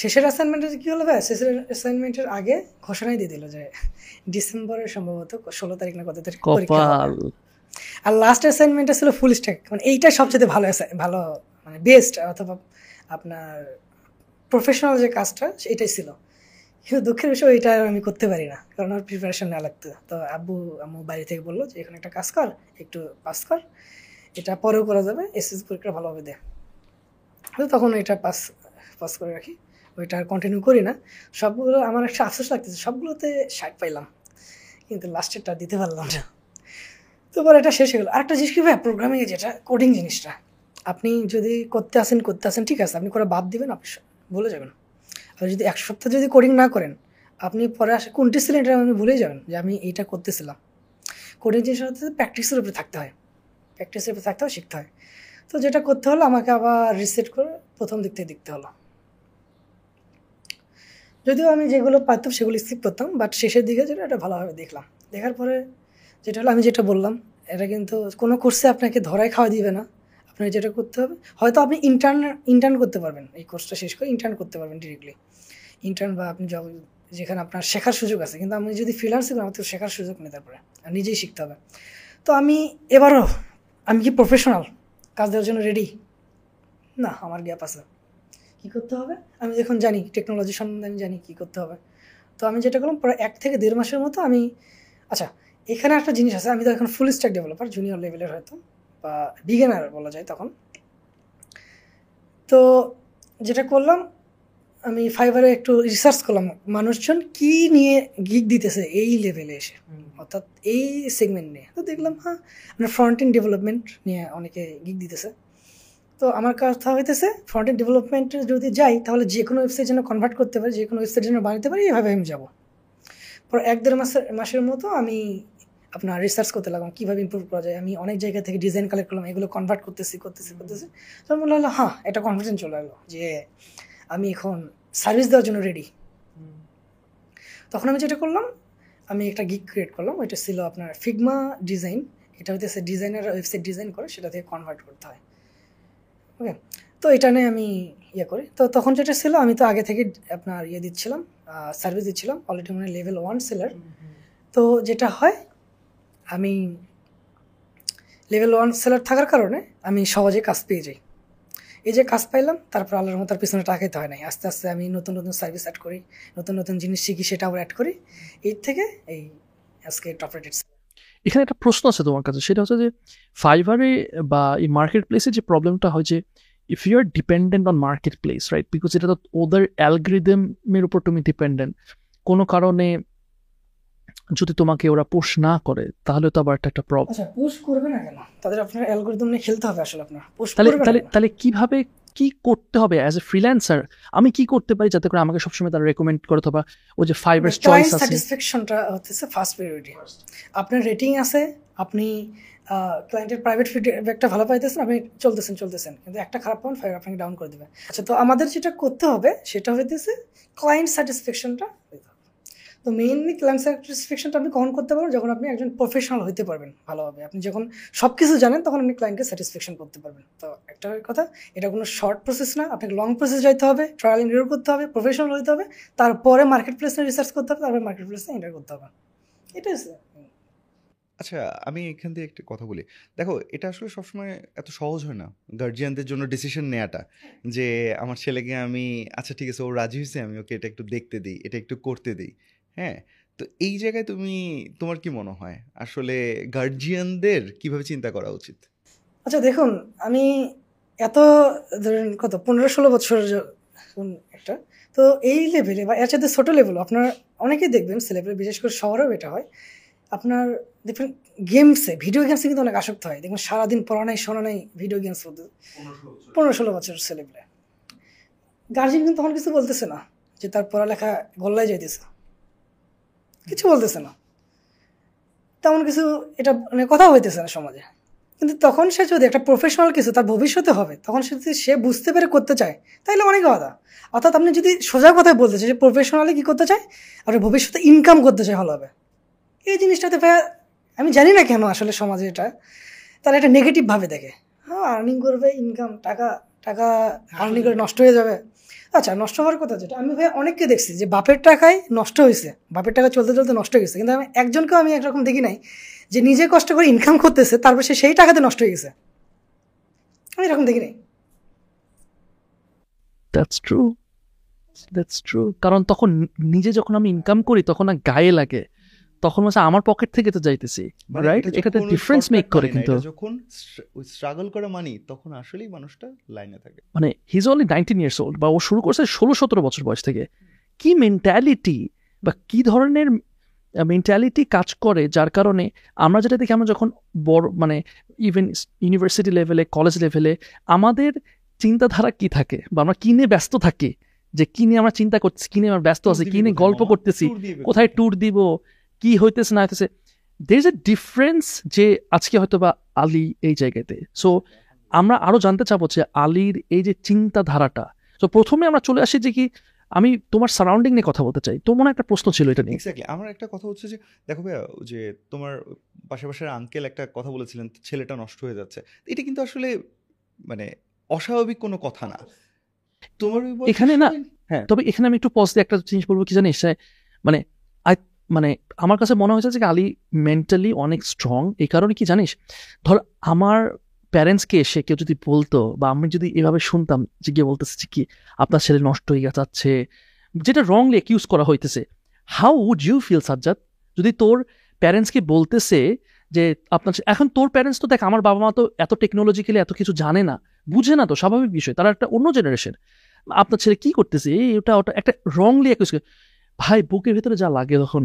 শেষের অ্যাসাইনমেন্টে কী হলো ভাই, শেষের অ্যাসাইনমেন্টের আগে ঘোষণাই দিয়ে দিল যে ডিসেম্বরের সম্ভবত 16 তারিখ না কত তারিখ পরীক্ষা। আর লাস্ট অ্যাসাইনমেন্টটা ছিল ফুল স্ট্যাক, মানে এইটাই সবচেয়ে ভালো মানে বেস্ট, অথবা আপনার প্রফেশনাল যে কাজটা এটাই ছিল। কিন্তু দুঃখের বিষয় এটা আমি করতে পারি না, কারণ আমার প্রিপারেশন না লাগতো। তো আম্মু বাড়ি থেকে বললো যে এখানে একটা কাজ কর, একটু পাস কর, এটা পরেও করা যাবে, এসএসসি পরীক্ষা ভালোভাবে দে। তো তখন এটা পাস করে রাখি, ওইটা আর কন্টিনিউ করি না। সবগুলো আমার একটা আফসোস লাগতেছে, সবগুলোতে 60 পাইলাম, কিন্তু লাস্টেরটা দিতে পারলাম না। তো পরে এটা শেষ হয়ে গেল। আরেকটা জিনিস কি ভাই, প্রোগ্রামিংয়ে যেটা কোডিং জিনিসটা, আপনি যদি করতে আসেন ঠিক আছে, আপনি করে বাদ দিবেন, আপনি বলে যাবেন। আর যদি 1 সপ্তাহ যদি কোডিং না করেন, আপনি পরে আসে কোনটি ছিলেন এটা আপনি ভুলেই যাবেন যে আমি এইটা করতেছিলাম। কোডিং জিনিসটা হচ্ছে প্র্যাকটিসের উপরে থাকতে হয়, শিখতে হয়। তো যেটা করতে হলো, আমাকে আবার রিসেট করে প্রথম দিক থেকে দেখতে হলো। যদিও আমি যেগুলো পারতাম সেগুলো স্কিপ করতাম, বাট শেষের দিকে যেটা এটা ভালোভাবে দেখলাম। দেখার পরে যেটা হলো, আমি যেটা বললাম, এটা কিন্তু কোনো কোর্সে আপনাকে ধরায় খাওয়া দিবে না। আপনার যেটা করতে হবে, হয়তো আপনি ইন্টার্ন করতে পারবেন, এই কোর্সটা শেষ করে ইন্টার্ন করতে পারবেন ডিরেক্টলি, ইন্টার্ন বা আপনি জব, যেখানে আপনার শেখার সুযোগ আছে। কিন্তু আমি যদি ফ্রিল্যান্সিং করি, আমার তো শেখার সুযোগ নেই, তারপরে আর নিজেই শিখতে হবে। তো আমি কি প্রফেশনাল কাজ দেওয়ার জন্য রেডি না, আমার গ্যাপ আছে, কী করতে হবে আমি এখন জানি, টেকনোলজি সম্বন্ধে আমি জানি কী করতে হবে। তো আমি যেটা করলাম, প্রায় 1 থেকে দেড় মাসের মতো আমি, আচ্ছা এখানে একটা জিনিস আছে, আমি তো এখন ফুল স্ট্যাক ডেভেলপার, জুনিয়র লেভেলের হয়তো, বা বিগিনার বলা যায় তখন। তো যেটা করলাম, আমি ফাইবারে একটু রিসার্চ করলাম মানুষজন কি নিয়ে গিগ দিতেছে এই লেভেলে এসে, অর্থাৎ এই সেগমেন্ট নিয়ে। তো দেখলাম হ্যাঁ মানে ফ্রন্ট এন্ড ডেভেলপমেন্ট নিয়ে অনেকে গিগ দিতেছে। তো আমার কথা হইতেছে ফ্রন্ট এন্ড ডেভেলপমেন্টে যদি যাই, তাহলে যে কোনো ওয়েবসাইট যেন কনভার্ট করতে পারি, যে কোনো ওয়েবসাইট যেন বানাতে পারি, এভাবে আমি যাবো। পর 1-1.5 মাসের মতো আমি আপনার রিসার্চ করতে লাগলাম কীভাবে ইম্প্রুভ করা যায়। আমি অনেক জায়গা থেকে ডিজাইন কালেক্ট করলাম, এগুলো কনভার্ট করতেছি। তো আমার মনে হলো হ্যাঁ, একটা কনফিডেন্স চলে এলো যে আমি এখন সার্ভিস দেওয়ার জন্য রেডি। তখন আমি যেটা করলাম, আমি একটা গিগ ক্রিয়েট করলাম, ওইটা ছিল আপনার ফিগমা ডিজাইন। এটা হতে সে ডিজাইনার ওয়েবসাইট ডিজাইন করে, সেটা থেকে কনভার্ট করতে হয়। ওকে, তো এটা নিয়ে আমি ইয়ে করি। তো তখন যেটা ছিল, আমি তো আগে থেকে আপনার ইয়ে দিচ্ছিলাম, সার্ভিস দিচ্ছিলাম অলরেডি, মানে লেভেল 1 সেলার। তো যেটা হয়, আমি লেভেল 1 সেলার থাকার কারণে আমি সহজে কাজ পেয়ে যাই। এই যে কাজ পাইলাম, তারপর আল্লাহর মতো তার পিছনে টাকাইতে হয় নাই। আস্তে আস্তে আমি নতুন নতুন সার্ভিস অ্যাড করি, নতুন নতুন জিনিস শিখি, সেটা আবার অ্যাড করি। এর থেকে এই আজকে টপ রেটেড। এখানে একটা প্রশ্ন আছে তোমার কাছে, সেটা হচ্ছে যে ফাইভারে বা এই মার্কেট প্লেসে যে প্রবলেমটা হয় যে if you are dependent on marketplace, right? Because এটা তো ওদের অ্যালগরিদমের উপর তুমি ডিপেন্ডেন্ট। কোনো কারণে যদি তোমাকে ওরা পুশ না করে, তাহলে তো আবার একটা প্রবলেম। আচ্ছা, পুশ করবে না কেন? তাদের আপনার অ্যালগরিদম নিয়ে খেলতে হবে। আসলে আপনার পুশ করবে, তাহলে কিভাবে কি করতে হবে অ্যাজ এ ফ্রিল্যান্সার? আমি কি করতে পারি যাতে করে আমাকে সবসময় তারা রেকমেন্ড করে? অথবা ওই যে ফাইবার চয়েস আছে, স্যাটিসফ্যাকশনটা হচ্ছে ফার্স্ট প্রায়োরিটি। আপনার রেটিং আছে, আপনি ক্লায়েন্টের প্রাইভেট ফিডব্যাকটা ভালো পাইতেছেন, আপনি চলতেছেন, কিন্তু একটা খারাপ পাবেন, ফাইবার আপনাকে ডাউন করে দেবে। আচ্ছা, তো আমাদের যেটা করতে হবে সেটা হইতেছে ক্লায়েন্ট স্যাটিসফ্যাকশনটা। তো মেইনলি ক্লায়েন্ট স্যাটিসফ্যাকশনটা আপনি কখন করতে পারবেন? যখন আপনি একজন প্রফেশনাল হইতে পারবেন ভালোভাবে। আপনি যখন সব কিছু জানেন, তখন আপনি ক্লায়েন্টকে স্যাটিসফ্যাকশন করতে পারবেন। তো একটা কথা, এটা কোনো শর্ট প্রসেস না, আপনাকে লং প্রসেস যাইতে হবে, ট্রায়াল এন্ড এরর করতে হবে, প্রফেশনাল হইতে হবে, তারপরে মার্কেট প্লেসে রিসার্চ করতে হবে, তারপরে মার্কেট প্লেসে এন্টার করতে হবে। এটা হচ্ছে। আচ্ছা, আমি এখান থেকে একটা কথা বলি। দেখো, এটা আসলে সবসময় এত সহজ হয় না গার্জিয়ানদের জন্য ডিসিশন নেওয়াটা, যে আমার ছেলেকে আমি আচ্ছা ঠিক আছে ও রাজি হয়েছে, আমি ওকে এটা একটু দেখতে দিই, এটা একটু করতে দিই। হ্যাঁ, তো এই জায়গায় তোমার কি মনে হয় আসলে গার্জিয়ানদের কিভাবে চিন্তা করা উচিত? আচ্ছা দেখুন, আমি এত ধরেন কত 15-16 বছর একটা, তো এই লেভেলে বা এর সাথে ছোটো লেভেল আপনার অনেকেই দেখবেন ছেলেপেলে, বিশেষ করে শহরেও এটা হয়। আপনার দেখবেন গেমসে, ভিডিও গেমসে কিন্তু অনেক আসক্ত হয়। দেখবেন সারাদিন পড়া নাই, শোনা নাই, ভিডিও গেমস বলতে 15-16 বছর ছেলেপেলে। গার্জিয়ান কিন্তু তখন কিছু বলতেছে না, যে তার পড়ালেখা গল্লায় যাইতেছে, কিছু বলতেছে না, তেমন কিছু এটা মানে কথা হইতেছে না সমাজে। কিন্তু তখন সে যদি একটা প্রফেশনাল কিছু তার ভবিষ্যতে হবে, তখন সে যদি সে বুঝতে পেরে করতে চায়, তাহলে অনেক কথা। অর্থাৎ আপনি যদি সোজা কথায় বলতে চাই যে প্রফেশনালি কী করতে চায়, আপনি ভবিষ্যতে ইনকাম করতে চাই, ভালো হবে। এই জিনিসটাতে ভাই আমি জানি না কেন আসলে সমাজে এটা তারা এটা নেগেটিভভাবে দেখে। হ্যাঁ, আর্নিং করবে, ইনকাম, টাকা টাকা আর্নিং করে নষ্ট হয়ে যাবে। আচ্ছা, নষ্ট হওয়ার কথা যেটা আমি ভাই অনেককে দেখছি যে বাপের টাকায় নষ্ট হয়েছে, বাপের টাকা চলতে চলতে নষ্ট হয়ে গেছে। কিন্তু আমি একজনকেও আমি একরকম দেখি নাই যে নিজে কষ্ট করে ইনকাম করতেছে, তারপর সে সেই টাকাতে নষ্ট হয়ে গেছে, আমি এরকম দেখি নাই। That's true. কারণ তখন নিজে যখন আমি ইনকাম করি, তখন না গায়ে লাগে, তখন মানে আমার পকেট থেকে তো যাইতেছি, রাইট? এটাতে ডিফারেন্স মেক করে। কিন্তু যখন ওই স্ট্রাগল করে মানি, তখন আসলেই মানুষটা লাইনে থাকে। মানে he is only 19 years old, বা ও শুরু করছে 16-17 বছর বয়স থেকে। কি মেন্টালিটি বা কি ধরনের মেন্টালিটি কাজ করে, যার কারণে আমরা যেটা দেখি, আমরা যখন বড় মানে ইভেন ইউনিভার্সিটি লেভেলে, কলেজ লেভেলে আমাদের চিন্তাধারা কি থাকে, বা আমরা কি নিয়ে ব্যস্ত থাকি, যে কি নিয়ে আমরা চিন্তা করছি, কি নিয়ে আমরা ব্যস্ত আছি, কি নিয়ে গল্প করতেছি, কোথায় ট্যুর দিব, কি হইতেছে না হইতেছে। দের ইজ এ ডিফারেন্স, যে আজকে হয়তো বা আলী এই জায়গাতে। সো আমরা আরও জানতে চাবো যে আলীর এই যে চিন্তাধারাটা। সো প্রথমে আমরা চলে আসি যে কি, আমি তোমার সারাউন্ডিং নিয়ে কথা বলতে চাই। তোমার একটা প্রশ্ন ছিল এটা নিয়ে। এক্স্যাক্টলি, আমার একটা কথা হচ্ছে যে দেখো ভাইয়া, যে তোমার পাশাপাশি আঙ্কেল একটা কথা বলেছিলেন, ছেলেটা নষ্ট হয়ে যাচ্ছে, এটা কিন্তু আসলে মানে অস্বাভাবিক কোনো কথা না তোমার এখানে, না? হ্যাঁ, তবে এখানে আমি একটু পজ দিয়ে একটা জিনিস বলবো, কি জানিস, মানে আমার কাছে মনে হয়েছে যে আলী মেন্টালি অনেক স্ট্রং। এই কারণে কি জানিস, ধর আমার প্যারেন্টসকে এসে কেউ যদি বলতো, বা আমি যদি এভাবে শুনতাম যে গিয়ে বলতেছে কি আপনার ছেলে নষ্ট হয়ে যাচ্ছে, যেটা রংলি অ্যাকিউজ করা হইতেছে, how would you feel Sajjad? যদি তোর প্যারেন্টসকে বলতেছে যে আপনার, এখন তোর প্যারেন্টস তো দেখ, আমার বাবা মা তো এত টেকনোলজিক্যালি এত কিছু জানে না, বুঝে না, তো স্বাভাবিক বিষয়, তারা একটা অন্য জেনারেশন। আপনার ছেলে কি করতেছে, এটা ওটা, একটা রংলি অ্যাকিউজ। ভাই, বুকের ভিতরে যা লাগে তখন,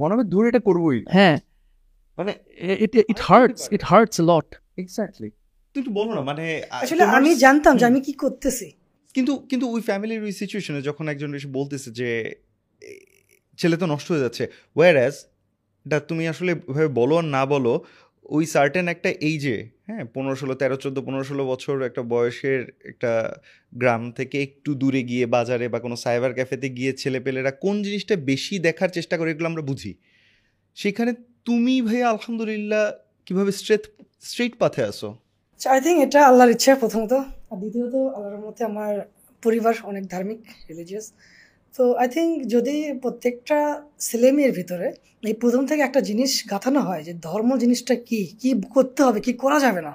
বনাবে দূরে, এটা করবোই। হ্যাঁ, মানে it hurts a lot. Exactly, তুই একটু বলো না, মানে আসলে আমি জানতাম যে আমি কি করতেছি, কিন্তু ওই ফ্যামিলির ওই সিচুয়েশনে যখন একজন এসে বলতেছে যে ছেলে তো নষ্ট হয়ে যাচ্ছে, ওয়্যারঅ্যাজ তুমি আসলে বলো আর না বলো, ওই সার্টেন একটা এই যে, হ্যাঁ, 15-16 বছর একটা বয়সের একটা গ্রাম থেকে একটু দূরে গিয়ে বাজারে বা কোনো সাইবার ক্যাফেতে গিয়ে ছেলেপেলেরা কোন জিনিসটা বেশি দেখার চেষ্টা করে এগুলো আমরা বুঝি। সেখানে তুমি ভাইয়া আলহামদুলিল্লাহ কীভাবে স্ট্রেট পাথে আসো? আই থিঙ্ক এটা আল্লাহর ইচ্ছা প্রথমত, আর দ্বিতীয়ত আল্লাহর মধ্যে আমার পরিবার অনেক ধার্মিক, রিলিজিয়াস। তো আই থিঙ্ক যদি প্রত্যেকটা ছেলেমেয়ের ভিতরে এই প্রথম থেকে একটা জিনিস গাঁথানো হয় যে ধর্ম জিনিসটা কি, কি করতে হবে, কি করা যাবে না,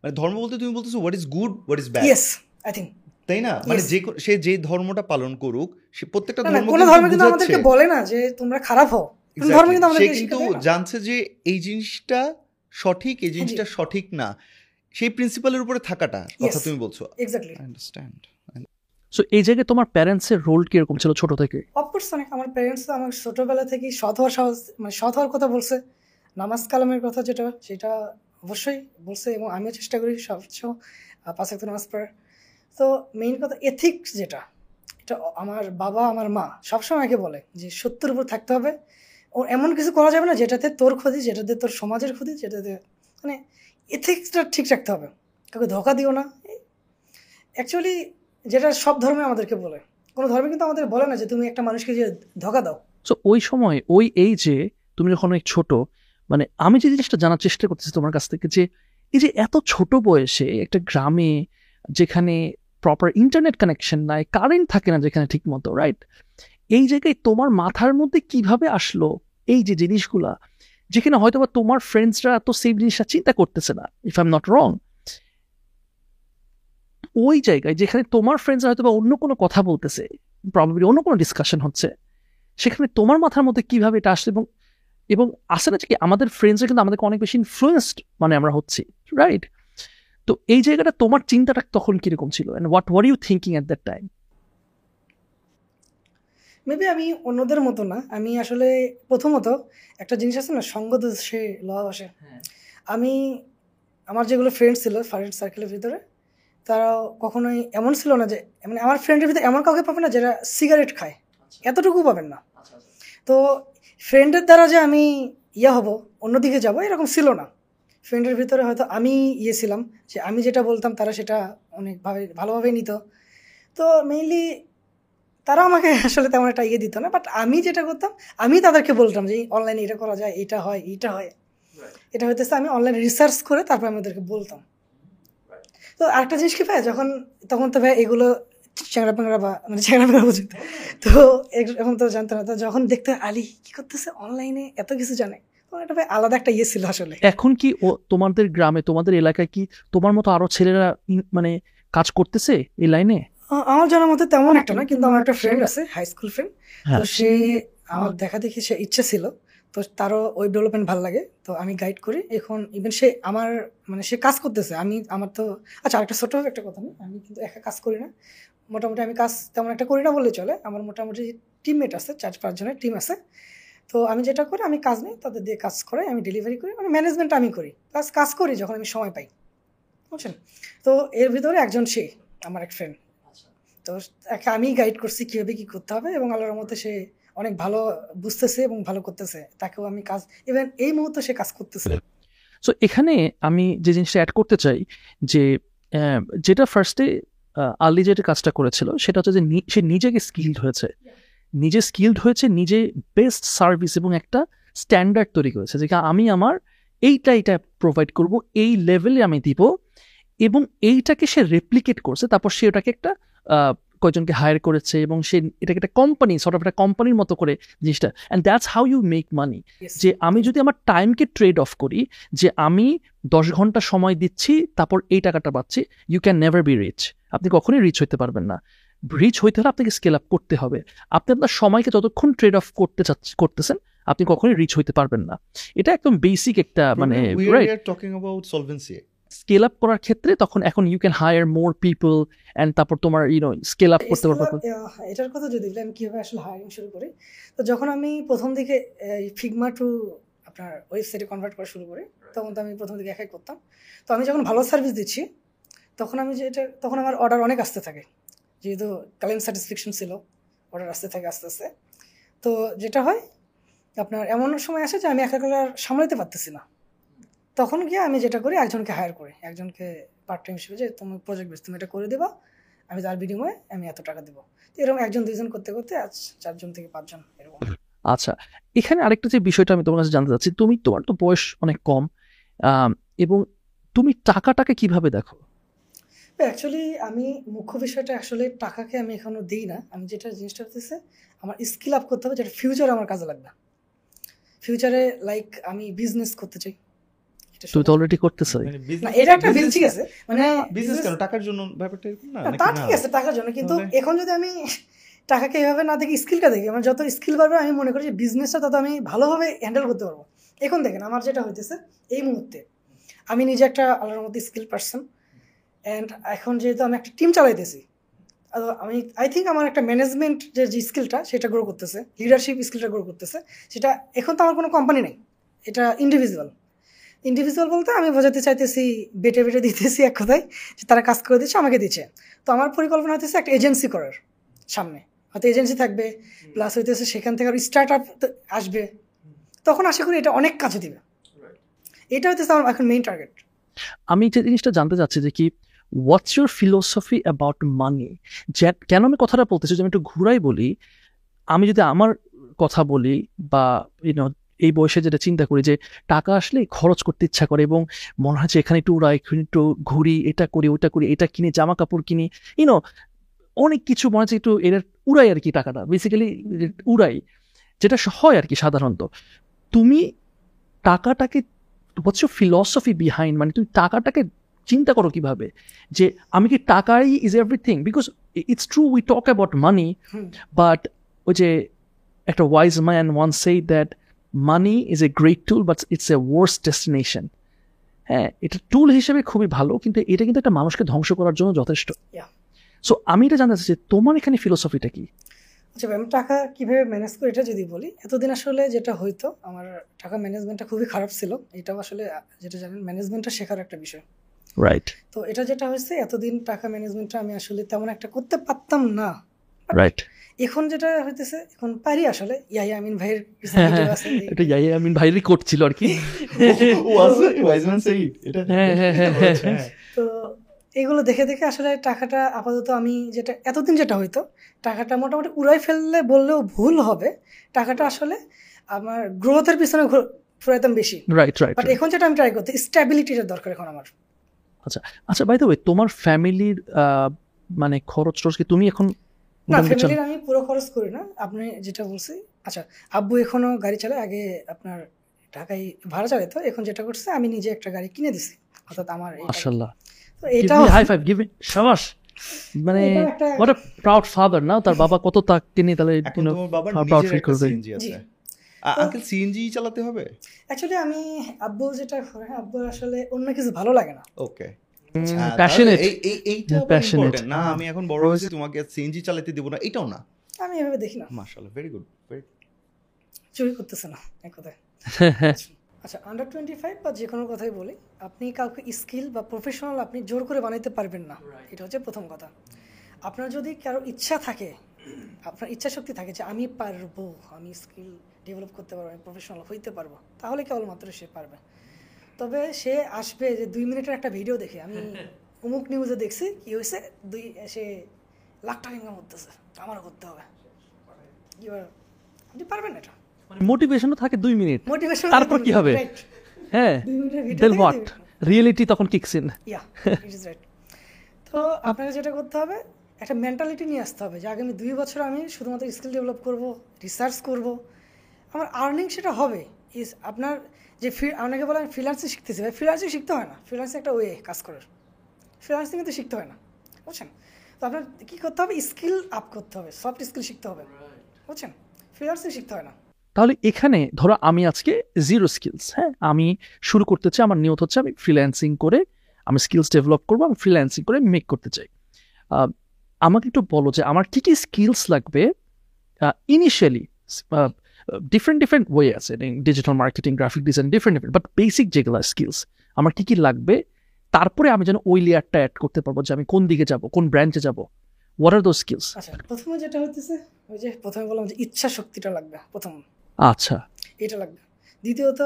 মানে ধর্ম বলতে তুমি বলতেছো what is good, what is bad. Yes I think, তাই না? মানে যে সে যে ধর্মটা পালন করুক, সে প্রত্যেকটা ধর্ম, কোনো ধর্ম কিন্তু আমাদেরকে বলে না যে তোমরা খারাপ হও, কোনো ধর্ম কিন্তু আমাদেরকে শিক্ষা দেয় না। সে কিন্তু জানছে যে এই জিনিসটা সঠিক, এই জিনিসটা সঠিক না, সেই প্রিন্সিপালের উপরে থাকাটা কথা তুমি বলছো। Exactly, I understand. সো এই জায়গায় তোমার প্যারেন্টসের রোল কি রকম ছিল ছোট থেকে? অফকোর্স অনেক, আমার প্যারেন্টস তো আমার ছোটবেলা থেকে সৎ হওয়ার কথা বলছে, নামাজ কালামের কথা যেটা সেটা অবশ্যই বলছে, এবং আমিও চেষ্টা করি সর্বোচ্চ 5 ওয়াক্ত নামাজ পড়ার। তো মেইন কথা এথিক্স যেটা, এটা আমার বাবা আমার মা সবসময় আমাকে বলে যে সত্যের উপর থাকতে হবে, ওর এমন কিছু করা যাবে না যেটাতে তোর ক্ষতি, যেটাতে তোর সমাজের ক্ষতি, যেটাতে মানে এথিক্সটা ঠিক রাখতে হবে, কাউকে ধোকা দিও না। অ্যাকচুয়ালি যেটা সব ধর্মে আমাদেরকে বলে, কোনো ধর্মে কিন্তু আমাদের বলে না যে তুমি একটা মানুষকে যে ধোকা দাও। সো ওই সময় ওই এই যে তুমি যখন অনেক ছোট, মানে আমি যে জিনিসটা জানার চেষ্টা করতেছি তোমার কাছ থেকে যে এই যে এত ছোট বয়সে একটা গ্রামে যেখানে প্রপার ইন্টারনেট কানেকশন নাই, কারেন্ট থাকে না যেখানে ঠিক মতো, রাইট, এই জায়গায় তোমার মাথার মধ্যে কিভাবে আসলো এই যে জিনিসগুলা, যেখানে হয়তো বা তোমার ফ্রেন্ডসরা তো সেম জিনিসটা চিন্তা করতেছে না, if I am not wrong. ওই জায়গায় যেখানে তোমার ফ্রেন্ডসরা হয়তো বা অন্য কোনো কথা বলতেছে, প্রবাবলি অন্য কোনো ডিসকাশন হচ্ছে, সেখানে তোমার মাথার মধ্যে কিভাবে এটা আসছে? এবং আসে না যে কি আমাদের ফ্রেন্ডসরা কিন্তু আমাদেরকে অনেক বেশি ইনফ্লুয়েন্সড মানে আমরা হচ্ছি, রাইট? তো এই জায়গাটা তোমার চিন্তাটা তখন কিরকম ছিল, and what were you thinking at that time? Maybe আমি অন্যদের মতো না, আমি আসলে প্রথমত একটা জিনিস আছে না, সঙ্গ দোষে লওয়া বসে। আমি আমার যেগুলো ফ্রেন্ড ছিল ফ্রেন্ড সার্কেলের ভিতরে, তারা কখনোই এমন ছিল না যে মানে আমার ফ্রেন্ডের ভিতরে এমন কাউকে পাবেন না যারা সিগারেট খায়, এতটুকু পাবেন না। তো ফ্রেন্ডের দ্বারা যে আমি ইয়া হব, অন্যদিকে যাবো, এরকম ছিল না। ফ্রেন্ডের ভিতরে হয়তো আমি ইয়ে ছিলাম যে আমি যেটা বলতাম তারা সেটা অনেকভাবে ভালোভাবেই নিত। তো মেইনলি তারা আমাকে আসলে তেমন একটা ইয়ে দিত না, বাট আমি যেটা করতাম আমি তাদেরকে বলতাম যে অনলাইনে এটা করা যায়, এটা হয়, এইটা হয়, এটা হইতেছে, আমি অনলাইনে রিসার্চ করে তারপর আমি ওদেরকে বলতাম। তো আরেকটা জিনিস কি ভাই, যখন তখন তো ভাই এগুলো চ্যাংড়া প্যাংড়া বা মানে চ্যাংড়া প্যাংড়া বুঝতো, তো এখন তো জানতো না। তো যখন দেখতে আলী কী করতেছে অনলাইনে, এত কিছু জানে, তখন এটা ভাই আলাদা একটা ইয়ে ছিল আসলে। এখন কি তোমাদের গ্রামে, তোমাদের এলাকায় কি তোমার মতো আরও ছেলেরা মানে কাজ করতেছে এই লাইনে? আমার জানার মতো তেমন একটা না, কিন্তু আমার একটা ফ্রেন্ড আছে, হাই স্কুল ফ্রেন্ড, তো সে আমার দেখা দেখি সে ইচ্ছা ছিল, তো তারও ওয়েব ডেভেলপমেন্ট ভালো লাগে, তো আমি গাইড করি। এখন ইভেন সে আমার মানে সে কাজ করতেছে, আমি আমার তো আচ্ছা আরেকটা ছোটো একটা কথা নেই, আমি কিন্তু একা কাজ করি না, মোটামুটি আমি কাজ তেমন একটা করি না বললে চলে। আমার মোটামুটি টিমমেট আছে, 4-5 জনের টিম আছে। তো আমি যেটা করি, আমি কাজ নেই, তাদের দিয়ে কাজ করাই, আমি ডেলিভারি করি, মানে ম্যানেজমেন্ট আমি করি, প্লাস কাজ করি যখন আমি সময় পাই, বুঝছেন। তো এর ভিতরে একজন সে আমার এক ফ্রেন্ড, তো তাকে আমি গাইড করছি কীভাবে কী করতে হবে, এবং আল্লাহর মতো সে অনেক ভালো বুঝতেছে এবং ভালো করতেছে, তাকেও আমি কাজ ইভেন এই মুহূর্তে সে কাজ করতেছে। সো এখানে আমি যে জিনিসটা অ্যাড করতে চাই যে যেটা ফার্স্টে আলী যেটা কাজটা করেছিল সেটা হচ্ছে যে সে নিজেকে স্কিলড হয়েছে, নিজে বেস্ট সার্ভিস এবং একটা স্ট্যান্ডার্ড তৈরি করেছে যে আমি আমার এইটা প্রোভাইড করব, এই লেভেলে আমি দিব, এবং এইটাকে সে রেপ্লিকেট করছে। তারপর সে ওটাকে একটা কয়েকজনকে হায়ার করেছে এবং সে এটাকে একটা কোম্পানি সর্ট অফ একটা কোম্পানির মতো করে জিনিসটা। And that's how you make money. যে আমি যদি আমার টাইমকে ট্রেড অফ করি, যে আমি 10 ঘন্টা সময় দিচ্ছি তারপর এই টাকাটা পাচ্ছি, you can never be rich. আপনি কখনোই রিচ হইতে পারবেন না। রিচ হইতে হলে আপনাকে স্কেল আপ করতে হবে। আপনি আপনার সময়কে যতক্ষণ ট্রেড অফ করতেছেন আপনি কখনোই রিচ হইতে পারবেন না। এটা একদম বেসিক একটা মানে স্কেল আপ করার ক্ষেত্রে তখন এখন you can hire more people and তারপর তোমার ইউনো স্কেল আপ করতে পারবে। এটার কথা যদি আমি কীভাবে আসলে হায়ারিং শুরু করি, তো যখন আমি প্রথম দিকে ফিগমা টু আপনার ওয়েবসাইটে কনভার্ট করা শুরু করি, তখন তো আমি প্রথম দিকে একাই করতাম। তো আমি যখন ভালো সার্ভিস দিচ্ছি তখন আমি যেটা তখন আমার অর্ডার অনেক আসতে থাকে, যেহেতু ক্লায়েন্ট স্যাটিসফ্যাকশন ছিল, অর্ডার আসতে থাকে আস্তে আস্তে। তো যেটা হয় আপনার এমন সময় আসে যে আমি একা করে সামলাতে পারতেছি না, তখন গিয়ে আমি যেটা করি একজনকে হায়ার করি, একজনকে পার্ট টাইম হিসেবে, যে তুমি প্রজেক্ট বেস তুমি এটা করে দেবা, আমি তার বিনিময়ে আমি এত টাকা দেবো। এরকম একজন দুইজন করতে করতে আজ 4 জন থেকে 5 জন এরকম। আচ্ছা, এখানে আরেকটা যে বিষয়টা আমি তোমার কাছে জানতে চাচ্ছি, তুমি তোমার তো বয়স অনেক কম, এবং তুমি টাকাটাকে কিভাবে দেখো? অ্যাকচুয়ালি আমি মুখ্য বিষয়টা আসলে টাকাকে আমি এখনও দিই না, আমি যেটা জিনিসটা হচ্ছে আমার স্কিল আপ করতে হবে, যেটা ফিউচারে আমার কাজে লাগবে। ফিউচারে লাইক আমি বিজনেস করতে চাই, তুমি তো অলরেডি করতেছো, না এটা একটা বিল ঠিক আছে, মানে বিজনেস কেন টাকার জন্য ব্যাপারটা না, তা ঠিক আছে টাকার জন্য, কিন্তু এখন যদি আমি টাকাকে এইভাবে না দেখি স্কিলটা দেখি, আমার যত স্কিল বাড়বে আমি মনে করি যে বিজনেসটা তত আমি ভালোভাবে হ্যান্ডেল করতে পারবো। এখন দেখেন আমার যেটা হইতেছে এই মুহূর্তে, আমি নিজে একটা আলাদার মতো স্কিল পারসন, অ্যান্ড এখন যেহেতু আমি একটা টিম চালাইতেছি, আমি আই থিঙ্ক আমার একটা ম্যানেজমেন্ট যে স্কিলটা সেটা গ্রো করতেছে, লিডারশিপ স্কিলটা গ্রো করতেছে। সেটা এখন তো আমার কোনো কোম্পানি নেই, এটা ইন্ডিভিজুয়াল বলতে আমি বোঝাতে চাইতেছি বেটে বেটে দিতেছি এক কথায়, যে তারা কাজ করে দিচ্ছে আমাকে দিচ্ছে। তো আমার পরিকল্পনা হইতেছে একটা এজেন্সি করার, সামনে হয়তো এজেন্সি থাকবে, প্লাস হইতেছে সেখান থেকে আর স্টার্ট আপ আসবে, তখন আশা করি এটা অনেক কাজে দিবে। এটা হইতেছে আমার এখন মেইন টার্গেট। আমি যে জিনিসটা জানতে চাচ্ছি যে কি what's your philosophy about money, কেন আমি কথাটা বলতেছি যে আমি একটু ঘুরাই বলি, আমি যদি আমার কথা বলি বা ইউনো এই বয়সে যেটা চিন্তা করি যে টাকা আসলে খরচ করতে ইচ্ছা করে এবং মনে হয় যে এখানে একটু উড়াই একটু ঘুরি, এটা করি ওটা করি, এটা কিনে জামা কাপড় কিনি, ইউনো অনেক কিছু মনে হচ্ছে একটু এর উড়াই আর কি, টাকাটা বেসিক্যালি উড়াই যেটা হয় আর কি সাধারণত। তুমি টাকাটাকে হোয়াটস ইউর ফিলসফি বিহাইন্ড, মানে তুমি টাকাটাকে চিন্তা করো কিভাবে, যে আমি কি টাকাই is everything? Because it's true we talk about money, but ওই যে একটা wise man once say that money is a great tool but it's a worst destination. হ্যাঁ, এটা টুল হিসেবে খুবই ভালো, কিন্তু এটা কিন্তু একটা মানুষকে ধ্বংস করার জন্য যথেষ্ট। সো আমি এটা জানতে চাচ্ছি তোমার এখানে ফিলোসফিটা কি? আচ্ছা ভাই, আমি টাকা কীভাবে ম্যানেজ করি এটা যদি বলি, এতদিন আসলে যেটা হইতো আমার টাকা ম্যানেজমেন্টটা খুবই খারাপ ছিল। এটাও আসলে যেটা জানেন ম্যানেজমেন্টটা শেখার একটা বিষয়, রাইট? তো এটা যেটা হয়েছে এতদিন টাকা ম্যানেজমেন্টটা আমি আসলে তেমন একটা করতে পারতাম না, রাইট? এখন যেটা হইতেছে এখন পারি আসলে, ইয়াহিয়া আমিন ভাইয়ের এটা ইয়াহিয়া আমিন ভাইয়েরই কোট ছিল আর কি, ও আসলে ওয়াইজম্যান সেই এটা। তো এগুলো দেখে দেখে আসলে টাকাটা আপাতত আমি যেটা এতদিন যেটা হইতো টাকাটা মোটামুটি উড়াই ফেললে বললেও ভুল হবে, টাকাটা আসলে আমার গ্রোথের পিছনে ঘুরাইতাম বেশি, রাইট? রাইট, বাট এখন যেটা আমি ট্রাই করতে স্টেবিলিটির দরকার এখন আমার। আচ্ছা আচ্ছা, বাই দ্য ওয়ে তোমার ফ্যামিলির মানে খরচ টরচ কি তুমি এখন? না, ফ্যামিলির আমি পুরো খরচ করি না, আপনি যেটা বলছি। আচ্ছা, আব্বু এখনো গাড়ি চালায়, আগে আপনার ঢাকায় ভাড়া চালাতো, এখন যেটা করছে আমি নিজে একটা গাড়ি কিনে দিছি, অর্থাৎ আমার মাশাআল্লাহ। তো এটা হাই ফাইভ গিভ ইট, শাবাশ, মানে what a proud father না? তার বাবা কত টাকা কিনে তাহলে তোমার বাবা নিজে করছে। জি, আঙ্কেল সিএনজি চালাতে হবে। অ্যাকচুয়ালি আমি আব্বু যেটা করে, আব্বু আসলে অন্য কিছু ভালো লাগে না, ওকে? না আমি এখন বড় হয়েছি তোমাকে সিএনজি চালাতে দেব না, এটাও না, আমি এভাবে দেখি না। মাশাআল্লাহ, ভেরি গুড, ভেরি চুরি করতেছ না এক কথা। আচ্ছা, আন্ডার 25 বা যে কোনো কথাই বলি, আপনি কাউকে স্কিল বা প্রফেশনাল আপনি জোর করে বানাইতে পারবেন না, এটা হচ্ছে প্রথম কথা। আপনার যদি কারো ইচ্ছা থাকে, আপনার ইচ্ছা শক্তি থাকে যে আমি পারবো, আমি স্কিল ডেভেলপ করতে পারবো, আমি প্রফেশনাল হইতে পারবো, তাহলে কেবলমাত্র সে পারবে। তবে সে আসবে যে 2 মিনিটের একটা ভিডিও দেখে, আমি অমুক নিউজে দেখছি কি হয়েছে, সে লাখ টাকা ইনকাম করতেছে, আমারও করতে হবে, আপনি পারবেন এটা। মোটিভেশনও থাকে 2 মিনিট, মোটিভেশন তারপর কি হবে? হ্যাঁ, রিয়েলিটি তখন kicks in. Yeah, it is right. তো আপনাকে যেটা করতে হবে একটা মেন্টালিটি নিয়ে আসতে হবে যে আগামী 2 বছর আমি শুধুমাত্র স্কিল ডেভেলপ করব, রিসার্চ করব, আমার আর্নিং সেটা হবে। আপনার যে আপনাকে বলে আমি ফ্রিল্যান্সিং শিখতেছি, ভাই ফ্রিল্যান্সিং শিখতে হয় না, ফ্রিল্যান্সিং একটা ওয়ে কাজ করার, ফ্রিল্যান্সিং কিন্তু শিখতে হয় না, বুঝছেন? তো আপনার কী করতে হবে? স্কিল আপ করতে হবে, সফট স্কিল শিখতে হবে, বুঝছেন? ফ্রিল্যান্সিং শিখতে হয় না। তাহলে এখানে ধরো আমি আজকে জিরো স্কিলস, হ্যাঁ, আমি শুরু করতে চাই, আমার নিয়ত হচ্ছে আমি ফ্রিল্যান্সিং করে আমি স্কিলস ডেভেলপ করবো, আমি ফ্রিল্যান্সিং করে মেক করতে চাই। আমাকে একটু বলো যে আমার কী কী স্কিলস লাগবে ইনিশিয়ালি? ডিফারেন্ট ওয়ে আছে, digital marketing, graphic design, different, but basic যেগুলো স্কিলস আমার কী কী লাগবে, তারপরে আমি যেন ওই লেয়ারটা অ্যাড করতে পারবো যে আমি কোন দিকে যাব, কোন ব্রাঞ্চে যাব, হোয়াট আর দোজ স্কিলস? আচ্ছা, প্রথমে যেটা হচ্ছে ওই যে প্রথমে বললাম যে ইচ্ছা শক্তিটা লাগবে প্রথম। আচ্ছা, এটা লাগবে। দ্বিতীয়ত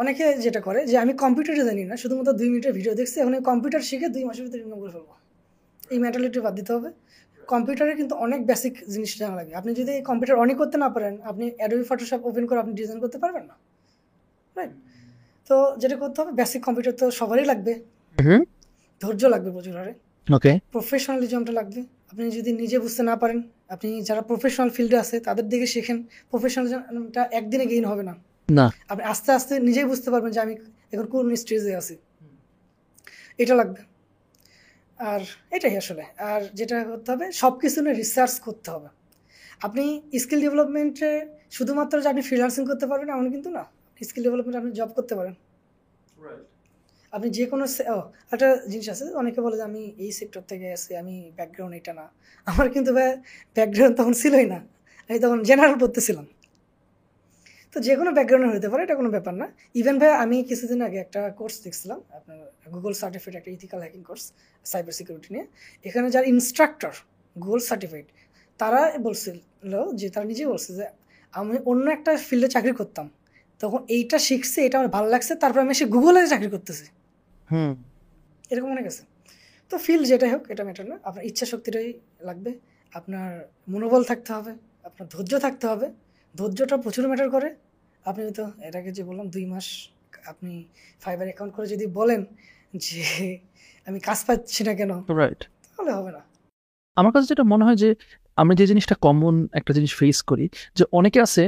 অনেকে যেটা করে যে আমি কম্পিউটারে জানি না, শুধুমাত্র 2 মিনিটের ভিডিও দেখছি, এখন কম্পিউটার শিখে 2 মাসের ভিতরে ইনকাম করে ফেলবো, এই মেন্টালিটি বাদ দিতে হবে। কম্পিউটারে কিন্তু অনেক বেসিক জিনিস জানা লাগে। আপনি যদি কম্পিউটার অনেক করতে না পারেন, আপনি অ্যাডোবি ফটোশপ ওপেন করে আপনি ডিজাইন করতে পারবেন না, রাইট? তো যেটা করতে হবে, বেসিক কম্পিউটার তো সবারই লাগবে, ধৈর্য লাগবে প্রচুর, আরে ওকে, প্রফেশনালিজমটা লাগবে। আপনি যদি নিজে বুঝতে না পারেন, আপনি যারা প্রফেশনাল ফিল্ডে আছে তাদের দিকে শেখেন। প্রফেশনালিজমটা একদিনে গেইন হবে না, আপনি আস্তে আস্তে নিজেই বুঝতে পারবেন যে আমি এখন কোন স্টেজে আছি, এটা লাগবে। আর এটাই আসলে। আর যেটা করতে হবে, সব কিছু নিয়ে রিসার্চ করতে হবে। আপনি স্কিল ডেভেলপমেন্টে শুধুমাত্র যে আপনি ফ্রিল্যান্সিং করতে পারবেন এমন কিন্তু না, স্কিল ডেভেলপমেন্টে আপনি জব করতে পারেন, আপনি যে কোনো একটা জিনিস আছে। অনেকে বলে যে আমি এই সেক্টর থেকে আসি, আমি ব্যাকগ্রাউন্ড এটা না, আমার কিন্তু ব্যাকগ্রাউন্ড তখন ছিলই না, আমি তখন জেনারেল পড়তেছিলাম। তো যে কোনো ব্যাকগ্রাউন্ডে হতে পারে, এটা কোনো ব্যাপার না। ইভেন ভাই, আমি কিছুদিন আগে একটা কোর্স দেখছিলাম আপনার গুগল সার্টিফাইড, একটা ethical hacking course cyber security নিয়ে। এখানে যারা ইনস্ট্রাক্টর গুগল সার্টিফাইড, তারা বলছিল যে, তারা নিজে বলছে যে আমি অন্য একটা ফিল্ডে চাকরি করতাম, তখন এইটা শিখছি, এটা আমার ভালো লাগছে, তারপর আমি এসে গুগলে চাকরি করতেছি, এরকম অনেক আছে। তো ফিল্ড যেটাই হোক, এটা ম্যাটার না, আপনার ইচ্ছা শক্তিটাই লাগবে, আপনার মনোবল থাকতে হবে, আপনার ধৈর্য থাকতে হবে। ধৈর্যটা প্রচুর ম্যাটার করে। আপনি তো এটাকে যে বললাম 2 মাস, আপনি ফাইবার অ্যাকাউন্ট করে যদি বলেন যে আমি কাজ পাচ্ছি না কেন, রাইট, তাহলে হবে না। আমার কাছে যেটা মনে হয় যে আমি যে জিনিসটা কমন একটা জিনিস ফেস করি, যে অনেকে আছে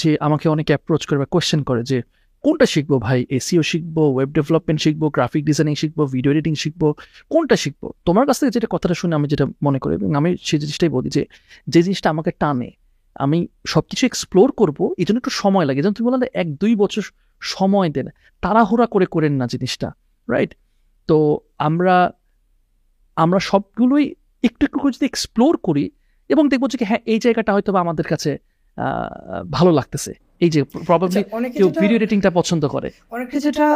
যে আমাকে অনেক অ্যাপ্রোচ করে বা কোয়েশ্চেন করে যে কোনটা শিখবো ভাই, এসিও শিখবো, ওয়েব ডেভেলপমেন্ট শিখবো, গ্রাফিক ডিজাইনিং শিখবো, ভিডিও এডিটিং শিখবো, কোনটা শিখবো? তোমার কাছ থেকে যেটা কথাটা শুনে আমি যেটা মনে করি, এবং আমি সেই জিনিসটাই বলি যে যে জিনিসটা আমাকে টানে, আমি সব কিছু এক্সপ্লোর করবো, এই জন্য একটু সময় লাগে। যেমন তুমি বললে 1-2 বছর সময় দেন, তাড়াহুড়া করে করেন না জিনিসটা, রাইট? তো আমরা সবগুলোই একটু একটু করে যদি এক্সপ্লোর করি এবং দেখবো যে হ্যাঁ, এই জায়গাটা হয়তো বা আমাদের কাছে ভালো লাগতেছে। এই যে প্রবলেমলি কেউ ভিডিও এডিটিংটা পছন্দ করে, অনেকে যেটা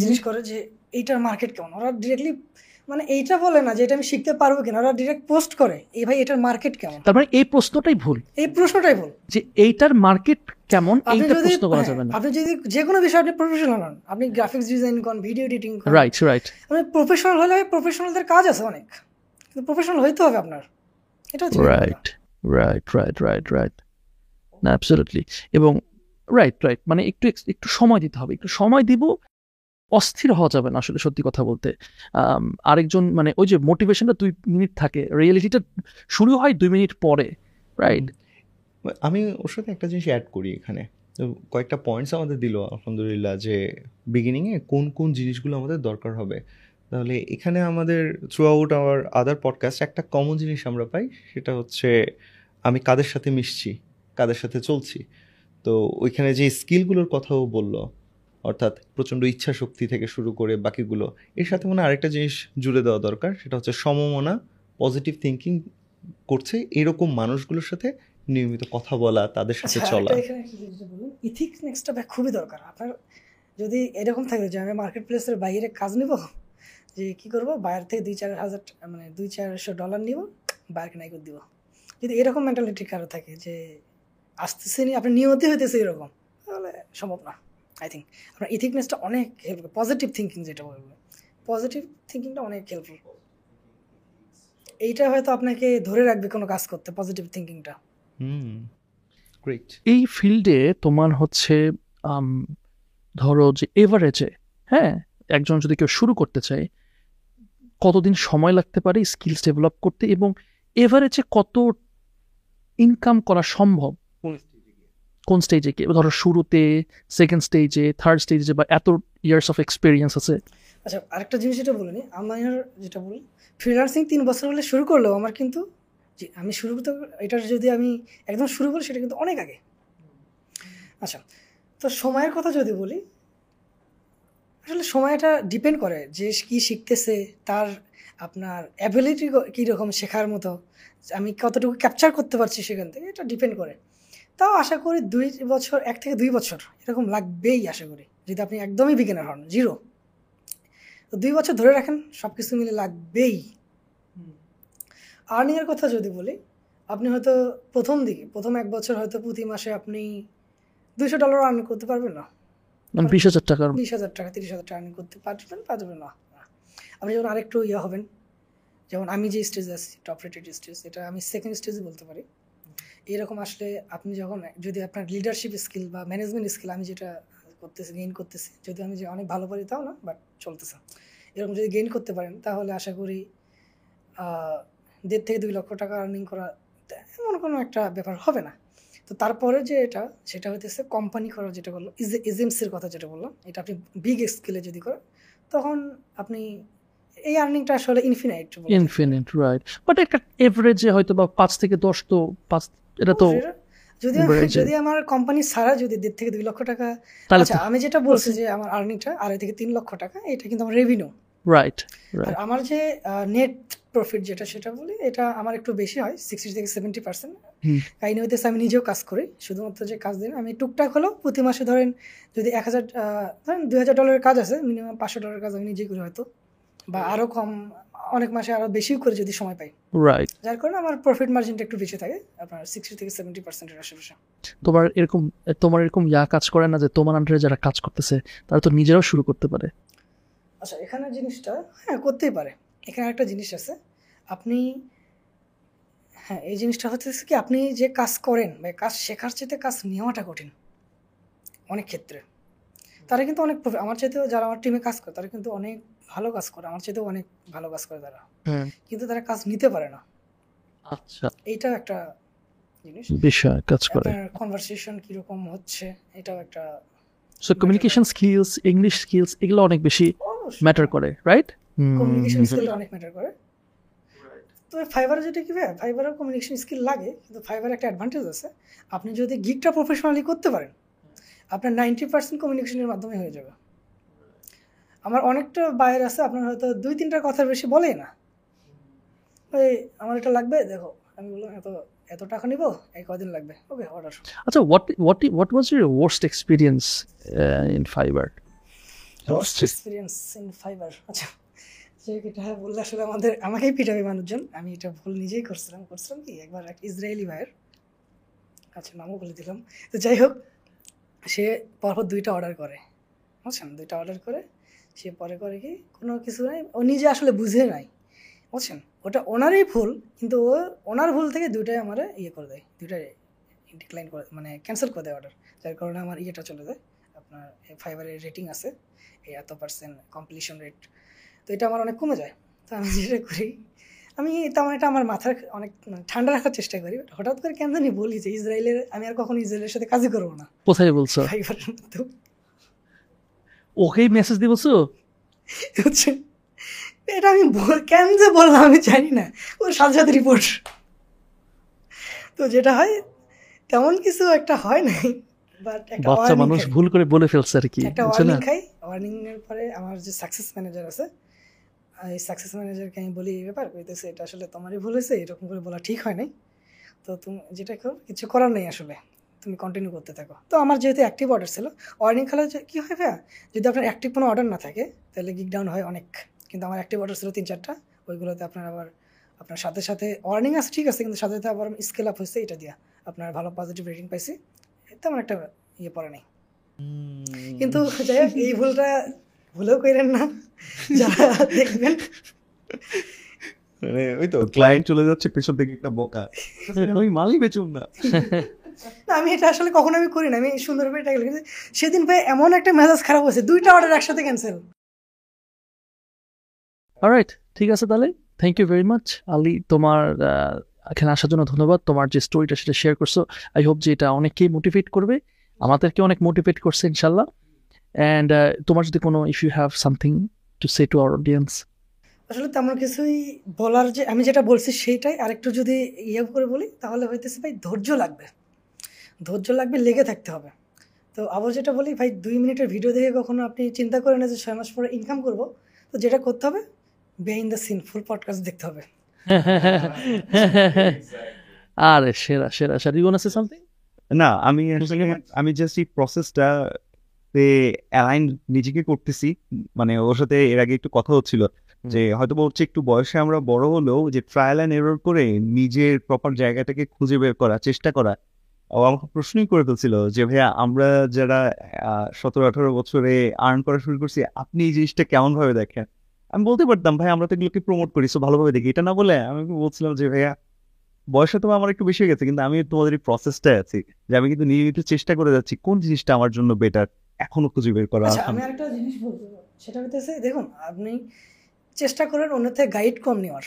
জিনিস করে যে এইটার মার্কেট কেমন, ওরা ডিরেক্টলি মানে এইটা বলে না যে এটা আমি শিখতে পারবো কিনা, ওরা ডিরেক্ট পোস্ট করে এই ভাই এটার মার্কেট কেমন। তার মানে এই প্রশ্নটাই ভুল, যে এইটার মার্কেট কেমন, এইটা প্রশ্ন করা যাবে না। আপনি যদি যে কোনো বিষয়ে আপনি প্রফেশনাল হন, আপনি গ্রাফিক্স ডিজাইন করেন, ভিডিও এডিটিং করেন, রাইট রাইট, আপনি প্রফেশনাল হলে প্রফেশনালদের কাজ আছে অনেক, কিন্তু প্রফেশনাল হইতে হবে আপনার, এটা হচ্ছে right right right right right না অ্যাবসলিউটলি, এবং রাইট রাইট, মানে একটু একটু সময় দিতে হবে, একটু সময় দিব, অস্থির হওয়া যাবে না আসলে, সত্যি কথা বলতে। আরেকজন মানে ওই যে মোটিভেশনটা 2 মিনিট থাকে, রিয়েলিটিটা শুরু হয় 2 মিনিট পরে, রাইট? আমি ওর সাথে একটা জিনিস অ্যাড করি এখানে, তো কয়েকটা পয়েন্টস আমাদের দিল আলহামদুলিল্লাহ, যে বিগিনিংয়ে কোন কোন জিনিসগুলো আমাদের দরকার হবে। তাহলে এখানে আমাদের throughout our other podcast একটা কমন জিনিস আমরা পাই, সেটা হচ্ছে আমি কাদের সাথে মিশছি, কাদের সাথে চলছি। তো ওইখানে যে স্কিলগুলোর কথাও বললো, অর্থাৎ প্রচণ্ড ইচ্ছা শক্তি থেকে শুরু করে বাকিগুলো, এর সাথে মনে হয় আরেকটা জিনিস জুড়ে দেওয়া দরকার, সেটা হচ্ছে সমমনা, পজিটিভ থিঙ্কিং করছে এরকম মানুষগুলোর সাথে নিয়মিত কথা বলা, তাদের সাথে চলা। ইথিক্স নেক্সটটা খুবই দরকার। আপনার যদি এরকম থাকে যে আমি মার্কেট প্লেসের বাইরে কাজ নেব, যে কী করবো, বাইরে থেকে $2,000-4,000 মানে $200-400 নিব, বাইরে নাই করে দিব, যদি এরকম মেন্টালিটি কারো থাকে যে আসতেছে নি, আপনার নিয়তি হইতেছে এরকম, তাহলে সম্ভব না। আই থিঙ্ক আপনার ইথিকনেসটা অনেক হেল্প করে, পজিটিভ থিঙ্কিং যেটা বলবো, পজিটিভ থিঙ্কিংটা অনেক হেল্পফুল। এইটা হয়তো আপনাকে ধরে রাখবে কোনো কাজ করতে, পজিটিভ থিঙ্কিংটা। এই ফিল্ডে তোমার হচ্ছে ধরো যে এভারেজে, হ্যাঁ, একজন যদি কেউ শুরু করতে চায়, কতদিন সময় লাগতে পারে স্কিলস ডেভেলপ করতে, এবং এভারেজে কত ইনকাম করা সম্ভব, কোন স্টেজে গিয়ে, ধরো শুরুতে, সেকেন্ড স্টেজে, থার্ড স্টেজে, বা এত ইয়ার্স অফ এক্সপিরিয়েন্স আছে? আচ্ছা, আরেকটা জিনিস যেটা বলিনি, আমার যেটা বলি ফ্রিল্যান্সিং 3 বছর হলে শুরু করলেও আমার কিন্তু, আমি শুরু তো এটার যদি আমি একদম শুরু করি, সেটা কিন্তু অনেক আগে। আচ্ছা, তো সময়ের কথা যদি বলি, আসলে সময়টা ডিপেন্ড করে যে কী শিখতেছে, তার আপনার অ্যাবিলিটি কীরকম, শেখার মতো আমি কতটুকু ক্যাপচার করতে পারছি সেখান থেকে, এটা ডিপেন্ড করে। তাও আশা করি 2 বছর, 1 থেকে 2 বছর এরকম লাগবেই আশা করি, যদি আপনি একদমই বিগিনার হন, জিরো। তো 2 বছর ধরে রাখেন, সব কিছু মিলে লাগবেই। আর্নিংয়ের কথা যদি বলি, আপনি হয়তো প্রথম 1 বছর হয়তো প্রতি মাসে আপনি $200 আর্ন করতে পারবেন না, 20,000 টাকা 20,000 টাকা 30,000 টাকা আর্ন করতে পারবেন না। আপনি যখন আরেকটু ইয়ে হবেন, যেমন আমি যে স্টেজে আছি টপ রেটেড স্টেজ, এটা আমি সেকেন্ড স্টেজে বলতে পারি, এরকম আসলে আপনি যখন যদি আপনার লিডারশিপ স্কিল বা ম্যানেজমেন্ট স্কিল আমি যেটা করতেছি গেইন করতেছি, যদি আমি যে অনেক ভালো পারি তাও না বাট চলতেছে, এরকম যদি গেইন করতে পারেন তাহলে আশা করি 1.5 থেকে 2 লক্ষ টাকা আর্নিং করা এমন কোনো একটা ব্যাপার হবে না। তো তারপরে যে এটা সেটা হইতেছে কোম্পানি করা, যেটা বললাম এজেন্সির কথা যেটা বললাম, এটা আপনি বিগ স্কেলে যদি করেন তখন আপনি এই আর্নিংটা আসলে ইনফিনিট রাইট। বাট একটা এভারেজে হয়তো বা 5 থেকে 10 তো 5, এটা তো যদি আমার কোম্পানি ছাড়া যদি 1.5 থেকে 2 লক্ষ টাকা। আচ্ছা আমি যেটা বলছি যে আমার আর্নিংটা 2.5 থেকে 3 লক্ষ টাকা, এটা কিন্তু আমার রেভিনিউ রাইট। আর আমার যে নেট প্রফিট যেটা সেটা বলি, এটা আমার একটু বেশি হয় 60 থেকে 70%। কাহিনী হইতেছে আমি নিজেও কাজ করি, শুধুমাত্র যে কাজ দিন আমি টুকটাক হলো প্রতি মাসে ধরেন যদি $1,000 ধরেন $2,000 কাজ আছে, মিনিমাম $500 কাজ আমি নিজেই করি হয়তো, বা আরো কম অনেক মাসে আরো বেশিও করে যদি সময় পাই রাইট। যার কারণে আমার প্রফিট মার্জিনটা একটু বেশি থাকে আপনার 60 থেকে 70% এর আশেপাশে। তোমার এরকম ইয়া কাজ করে না যে তোমার আন্ডারে যারা কাজ করতেছে তারা তো নিজেরাও শুরু করতে পারে? আচ্ছা এখানে জিনিসটা হ্যাঁ করতেই পারে, এখানে একটা জিনিস আছে আপনি হ্যাঁ এই জিনিসটা হচ্ছে কি আপনি যে কাজ করেন বা কাজ শেখার চাইতে কাজ নেওয়াটা কঠিন অনেক ক্ষেত্রে। তারা কিন্তু অনেক আমার চাইতেও যারা আমার টিমে কাজ করে তারা কিন্তু অনেক ভালো কাজ করে, আমার চাইতেও অনেক ভালো কাজ করে তারা, কিন্তু তারা কাজ নিতে পারে না। আচ্ছা এইটা একটা জিনিস বিষয় কাজ করে, কনভারসেশন কিরকম হচ্ছে এটাও একটা। So communication skills, English skills এগুলো অনেক বেশি ম্যাটার করে রাইট, কমিউনিকেশন স্কিল অনেক ম্যাটার করে। তো ফাইবার যেটা কি ভাই, ফাইবারও কমিউনিকেশন স্কিল লাগে, কিন্তু ফাইবার একটা অ্যাডভান্টেজ আছে আপনি যদি গিগটা প্রফেশনালি করতে পারেন আপনার 90% কমিউনিকেশনের মাধ্যমে হয়ে যাবে। আমার অনেকটা বাইরে আছে আপনার হয়তো 2-3টা কথা বেশি বলে না, ওই আমার এটা লাগবে দেখো, আমি বললাম এত টাকা নিব এই কদিন লাগবে, ওকে অর্ডার। আচ্ছা what was your worst experience in Fiverr? worst experience in Fiverr? আচ্ছা যেটা বললে আসলে আমাদের আমাকেই পিটাবে মানুষজন, আমি এটা ভুল নিজেই করছিলাম কি একবার এক ইসরায়েলি ভাইয়ের, আচ্ছা নামও বলে দিলাম, তো যাই হোক সে পরপর 2টা অর্ডার করে, বুঝছেন 2টা অর্ডার করে সে পরে করে কি কোনো কিছু নাই, ও নিজে আসলে বুঝে নাই বুঝছেন, ওটা ওনারই ভুল, কিন্তু ও ওনার ভুল থেকে 2টাই আমার ইয়ে করে দেয়, 2টাই ডিক্লাইন করে মানে ক্যান্সেল করে দেয় অর্ডার, যার কারণে আমার ইয়েটা চলে যায় আপনার ফাইবারের রেটিং আছে এই এত % কমপ্লিশন রেট, তো এটা আমার অনেক কমে যায়। তো আমি যেটা করি আমি তেমন এটা আমার মাথার অনেক ঠান্ডা রাখার চেষ্টা করি, হঠাৎ করে কেন জানি বলি যে ইসরায়েলের আমি আর কখনো ইসরায়েলের সাথে কাজই করবো না। কোথায় বলছো? ফাইবারের মধ্যে। ওকেই মেসেজ দিয়ে বলছো? এটা আমি কেন যে বললাম আমি জানি না, ওর সাথে সাথে রিপোর্ট। তো যেটা হয় তেমন কিছু একটা হয় নাই, বাট একটা বাচ্চা মানুষ ভুল করে বলে ফেলছে আর কি, একটা ওয়ার্নিং খাই। ওয়ার্নিং এর পরে আমার যে সাকসেস ম্যানেজার আছে, এই সাকসেস ম্যানেজারকে আমি বলি এই ব্যাপার কইতেছে এটা আসলে তোমারই ভুল হয়েছে, এরকম করে বলা ঠিক হয় নাই, তো তুমি যেটা করো কিছু করার নেই আসলে, তুমি কন্টিনিউ করতে থাকো। তো আমার যেহেতু অ্যাক্টিভ অর্ডার ছিল, ওয়ার্নিং খেলা কী হয় ভাইয়া যদি আপনার অ্যাক্টিভ কোনো অর্ডার না থাকে তাহলে গিক ডাউন হয় অনেক, কিন্তু আমার অ্যাক্টিভ অর্ডার ছিল 3-4টা, ওইগুলোতে আপনার আবার আপনার সাথে সাথে ওয়ার্নিং আছে ঠিক আছে, কিন্তু সাথে সাথে আবার স্কেল আপ হয়েছে, এটা দিয়ে আপনার ভালো পজিটিভ রেটিং পাইছি, তেমন একটা ইয়ে পড়ে নেই। কিন্তু যাই হোক এই ভুলটা ভুলেও করেন না যারা দেখবেন, মানে ওই তো ক্লায়েন্ট চলে যাচ্ছে পেছন থেকে একটা বোকা, ওই মালই বেচুম না না, আমি এটা আসলে কখনো আমি করি না, আমি সুন্দরভাবে এটা লিখেছি। সেদিন ভাই এমন একটা মেজাজ খারাপ হয়েছে, 2টা অর্ডার একসাথে ক্যান্সেল। অলরাইট ঠিক আছে, তাহলে thank you very much Ali, তোমার এখানে আসার জন্য ধন্যবাদ, তোমার যে স্টোরিটা সেটা শেয়ার করছো, আই হোপ যে এটা অনেককেই মোটিভেট করবে, আমাদেরকে অনেক মোটিভেট করছে ইনশাল্লাহ। অ্যান্ড তোমার যদি কোনো if you have something to say to our audience? আসলে তেমন কিছুই বলার, যে আমি যেটা বলছি সেইটাই আরেকটু যদি ইয়ে করে বলি তাহলে হইতেছে ভাই ধৈর্য লাগবে, লেগে থাকতে হবে। তো আবার যেটা বলি ভাই 2 মিনিটের ভিডিও দেখে কখনো আপনি চিন্তা করেন না যে 6 মাস পরে ইনকাম করবো, তো যেটা করতে হবে behind the scene full podcast দেখতে হবে। আরে সেরা সেরা সেরা, you want to say something? না আমি জাস্ট এই প্রসেসটা অ্যালাইন নিজেকে করতেছি, মানে ওর সাথে এর আগে একটু কথা হচ্ছিল যে হয়তো বলছে একটু বয়সে আমরা বড় হলেও যে ট্রায়াল অ্যান্ড এরর করে নিজের প্রপার জায়গাটাকে খুঁজে বের করার চেষ্টা করা, আমাকে প্রশ্নই করে ফেলছিল যে ভাইয়া আমরা যারা 17-18 বছরে আর্ন করা শুরু করছি আপনি এই জিনিসটা কেমন ভাবে দেখেন? আমি বলতে পারতাম ভাই আমরা তো এগুলোকে প্রমোট করি, সো ভালোভাবে দেখি, এটা না বলে আমি বলছিলাম যে ভাইয়া বয়সে তো আমার একটু বেশি হয়ে গেছে, কিন্তু আমি তোমাদের এই প্রসেসটাই আছি যে আমি কিন্তু নিয়মিত চেষ্টা করে যাচ্ছি কোন জিনিসটা আমার জন্য বেটার এখনো খুঁজে বের করা। আমি একটা জিনিস বলতে পারবো, সেটা হচ্ছে দেখুন আপনি চেষ্টা করেন অন্য থেকে গাইড কম নেওয়ার,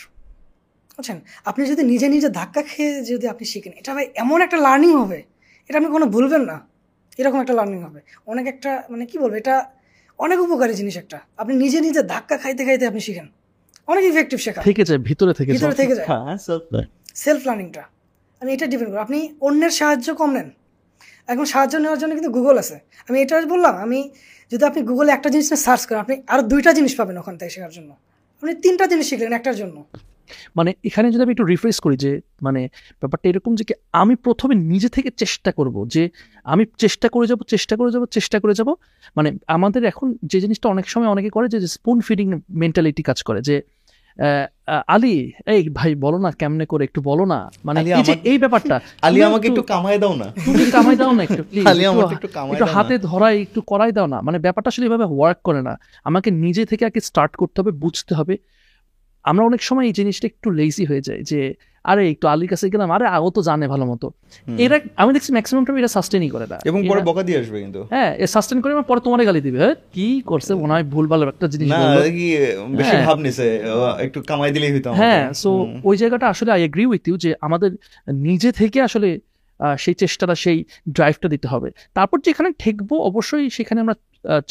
বুঝছেন? আপনি যদি নিজে নিজে ধাক্কা খেয়ে যদি আপনি শিখেন, এটা ভাই এমন একটা লার্নিং হবে, এটা আপনি কোনো ভুলবেন না, এরকম একটা লার্নিং হবে অনেক, একটা মানে কি বলবো, এটা অনেক উপকারী জিনিস একটা। আপনি নিজে নিজে ধাক্কা খাইতে খাইতে আপনি শিখেন, অনেক ইফেক্টিভ শেখা থেকে যায়, ভিতরে থেকে যায় সেলফ লার্নিংটা। আমি এটা ডিপেন্ড করি, আপনি অন্যের সাহায্য কম নেন। এখন সাহায্য নেওয়ার জন্য কিন্তু গুগল আছে, আমি এটা বললাম, আমি যদি আপনি গুগলে একটা জিনিস সার্চ করেন আপনি আরও 2টা জিনিস পাবেন ওখান থেকে শেখার জন্য, আপনি 3টা জিনিস শিখলেন একটার জন্য। মানে এখানে যদি আমি একটু রিফ্রেশ করি, যে মানে ব্যাপারটা এরকম যে আমি প্রথমে নিজে থেকে চেষ্টা করব, যে আমি চেষ্টা করে যাব। মানে আমাদের এখন যে জিনিসটা অনেক সময় অনেকে করে যে স্পুন ফিডিং মেন্টালিটি কাজ করে, যে আলী এই ভাই বলো না কেমনে করে, একটু বলো না, মানে এই ব্যাপারটা আলী আমাকে একটু কামাই দাও না, তুমি কামাই দাও না, একটু প্লিজ আলী আমাকে একটু কামাই দাও না, একটু হাতে ধরাই একটু করাই দাও না। মানে ব্যাপারটা আসলে এভাবে ওয়ার্ক করে না, আমাকে নিজে থেকে আগে স্টার্ট করতে হবে, বুঝতে হবে। আমরা অনেক সময় এই জিনিসটা একটু লেজি হয়ে যায়, যে আরে একটু আলীর কাছে গেলাম, আরে আগত জানে ভালো মতো, এরা আমি দেখছি ম্যাক্সিমাম টাইম এটা সাস্টেনই করে না, এবং পরে বকা দিয়ে আসবে কিন্তু। হ্যাঁ, এ সাস্টেন করে মানে পরে তোমারে গালি দিবে, কি করছে মনে হয় ভুলভাল একটা জিনিস, না কি বেশি ভাব নিছে, একটু কামাই দিলেই হতো। হ্যাঁ, সো ওই জায়গাটা আসলে আই এগ্রি উইথ ইউ, যে আমাদের নিজে থেকে আসলে সেই চেষ্টাটা, সেই ড্রাইভটা দিতে হবে। তারপর যেখানে ঠেকবো অবশ্যই সেখানে আমরা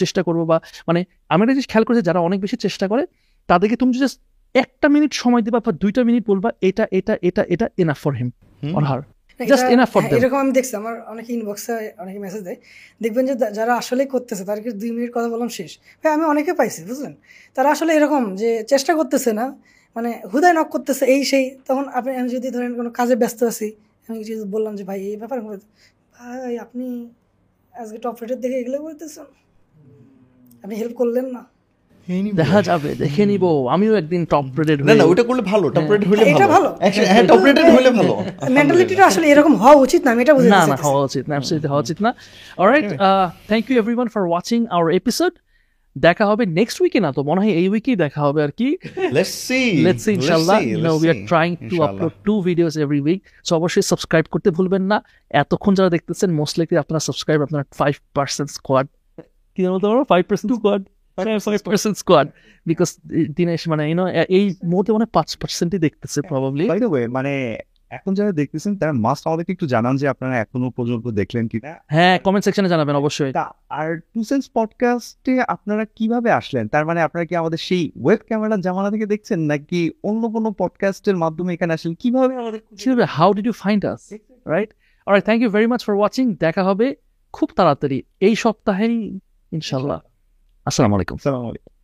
চেষ্টা করবো, বা মানে আমি একটা জিনিস খেয়াল করেছি, যারা অনেক বেশি চেষ্টা করে তাদেরকে তুমি যদি 1 মিনিট সময় দিবা বা 2 মিনিট বলবা এটা এটা এটা এটা enough for him or her, just enough for that. এরকম আমি দেখছি, আমার অনেকে ইনবক্সে অনেকে মেসেজ দেয়, দেখবেন যে যারা আসলে করতেছে তাদেরকে 2 মিনিট কথা বললাম শেষ। ভাই আমি অনেকে পাইছি, বুঝলেন, তারা আসলে এরকম যে চেষ্টা করতেছে না, মানে হুদায় নক করতেছে এই সেই। তখন আপনি আমি যদি ধরেন কোনো কাজে ব্যস্ত আছি, আমি যদি বললাম যে ভাই এই ব্যাপার, ভাই আপনি আজকে টপ রেটের দেখে এগুলো বলতেছেন, আপনি হেল্প করলেন না, দেখা যাবে দেখে নিব, আমিও একদিন টপ রেটেড হই। না না, ওটা করলে ভালো, টপ রেটেড হলে ভালো, এটা ভালো। হ্যাঁ, টপ রেটেড হলে ভালো। মেন্টালিটিটা আসলে এরকম হওয়া উচিত না, আমি এটা বুঝতে চাইছি, না না হওয়া উচিত না, অ্যাবসলিউটলি হওয়া উচিত না। Alright, thank you everyone for watching our episode. দেখা হবে নেক্সট উইকে, না তো মনে হয় এই উইকেই দেখা হবে আর কি। লেটস সি, লেটস সি, ইনশাআল্লাহ। Now we are trying to upload 2 videos every week, so অবশ্যই সাবস্ক্রাইব করতে ভুলবেন না। এতক্ষণ যারা দেখতেছেন মোস্টলি আপনারা সাবস্ক্রাইব, আপনারা 5% স্কোয়াড, কি বলতে পারো 5% স্কোয়াড, 5% squad, because দিনেশ মানে ইউ নো এই মুহূর্তে মানে 5%ই দেখতেছে প্রবাবলি। বাই দ্য ওয়ে, মানে এখন যারা দেখতেছেন তারা মাস্ট আমাদেরকে একটু জানান যে আপনারা এখনো পর্যন্ত দেখলেন কিনা। হ্যাঁ, কমেন্ট সেকশনে জানাবেন অবশ্যই। আর টু সেন্স পডকাস্টে আপনারা কিভাবে আসলেন, তার মানে আপনারা কি আমাদের সেই ওয়েব ক্যামেরা জামানা থেকে দেখছেন, নাকি অন্য কোনো পডকাস্টের মাধ্যমে এখানে আসলেন, কিভাবে আমাদের কিভাবে, how did you find us, right? Alright, thank you very much for watching. দেখা হবে খুব তাড়াতাড়ি এই সপ্তাহেই ইনশাআল্লাহ। Assalamualaikum. Assalamualaikum.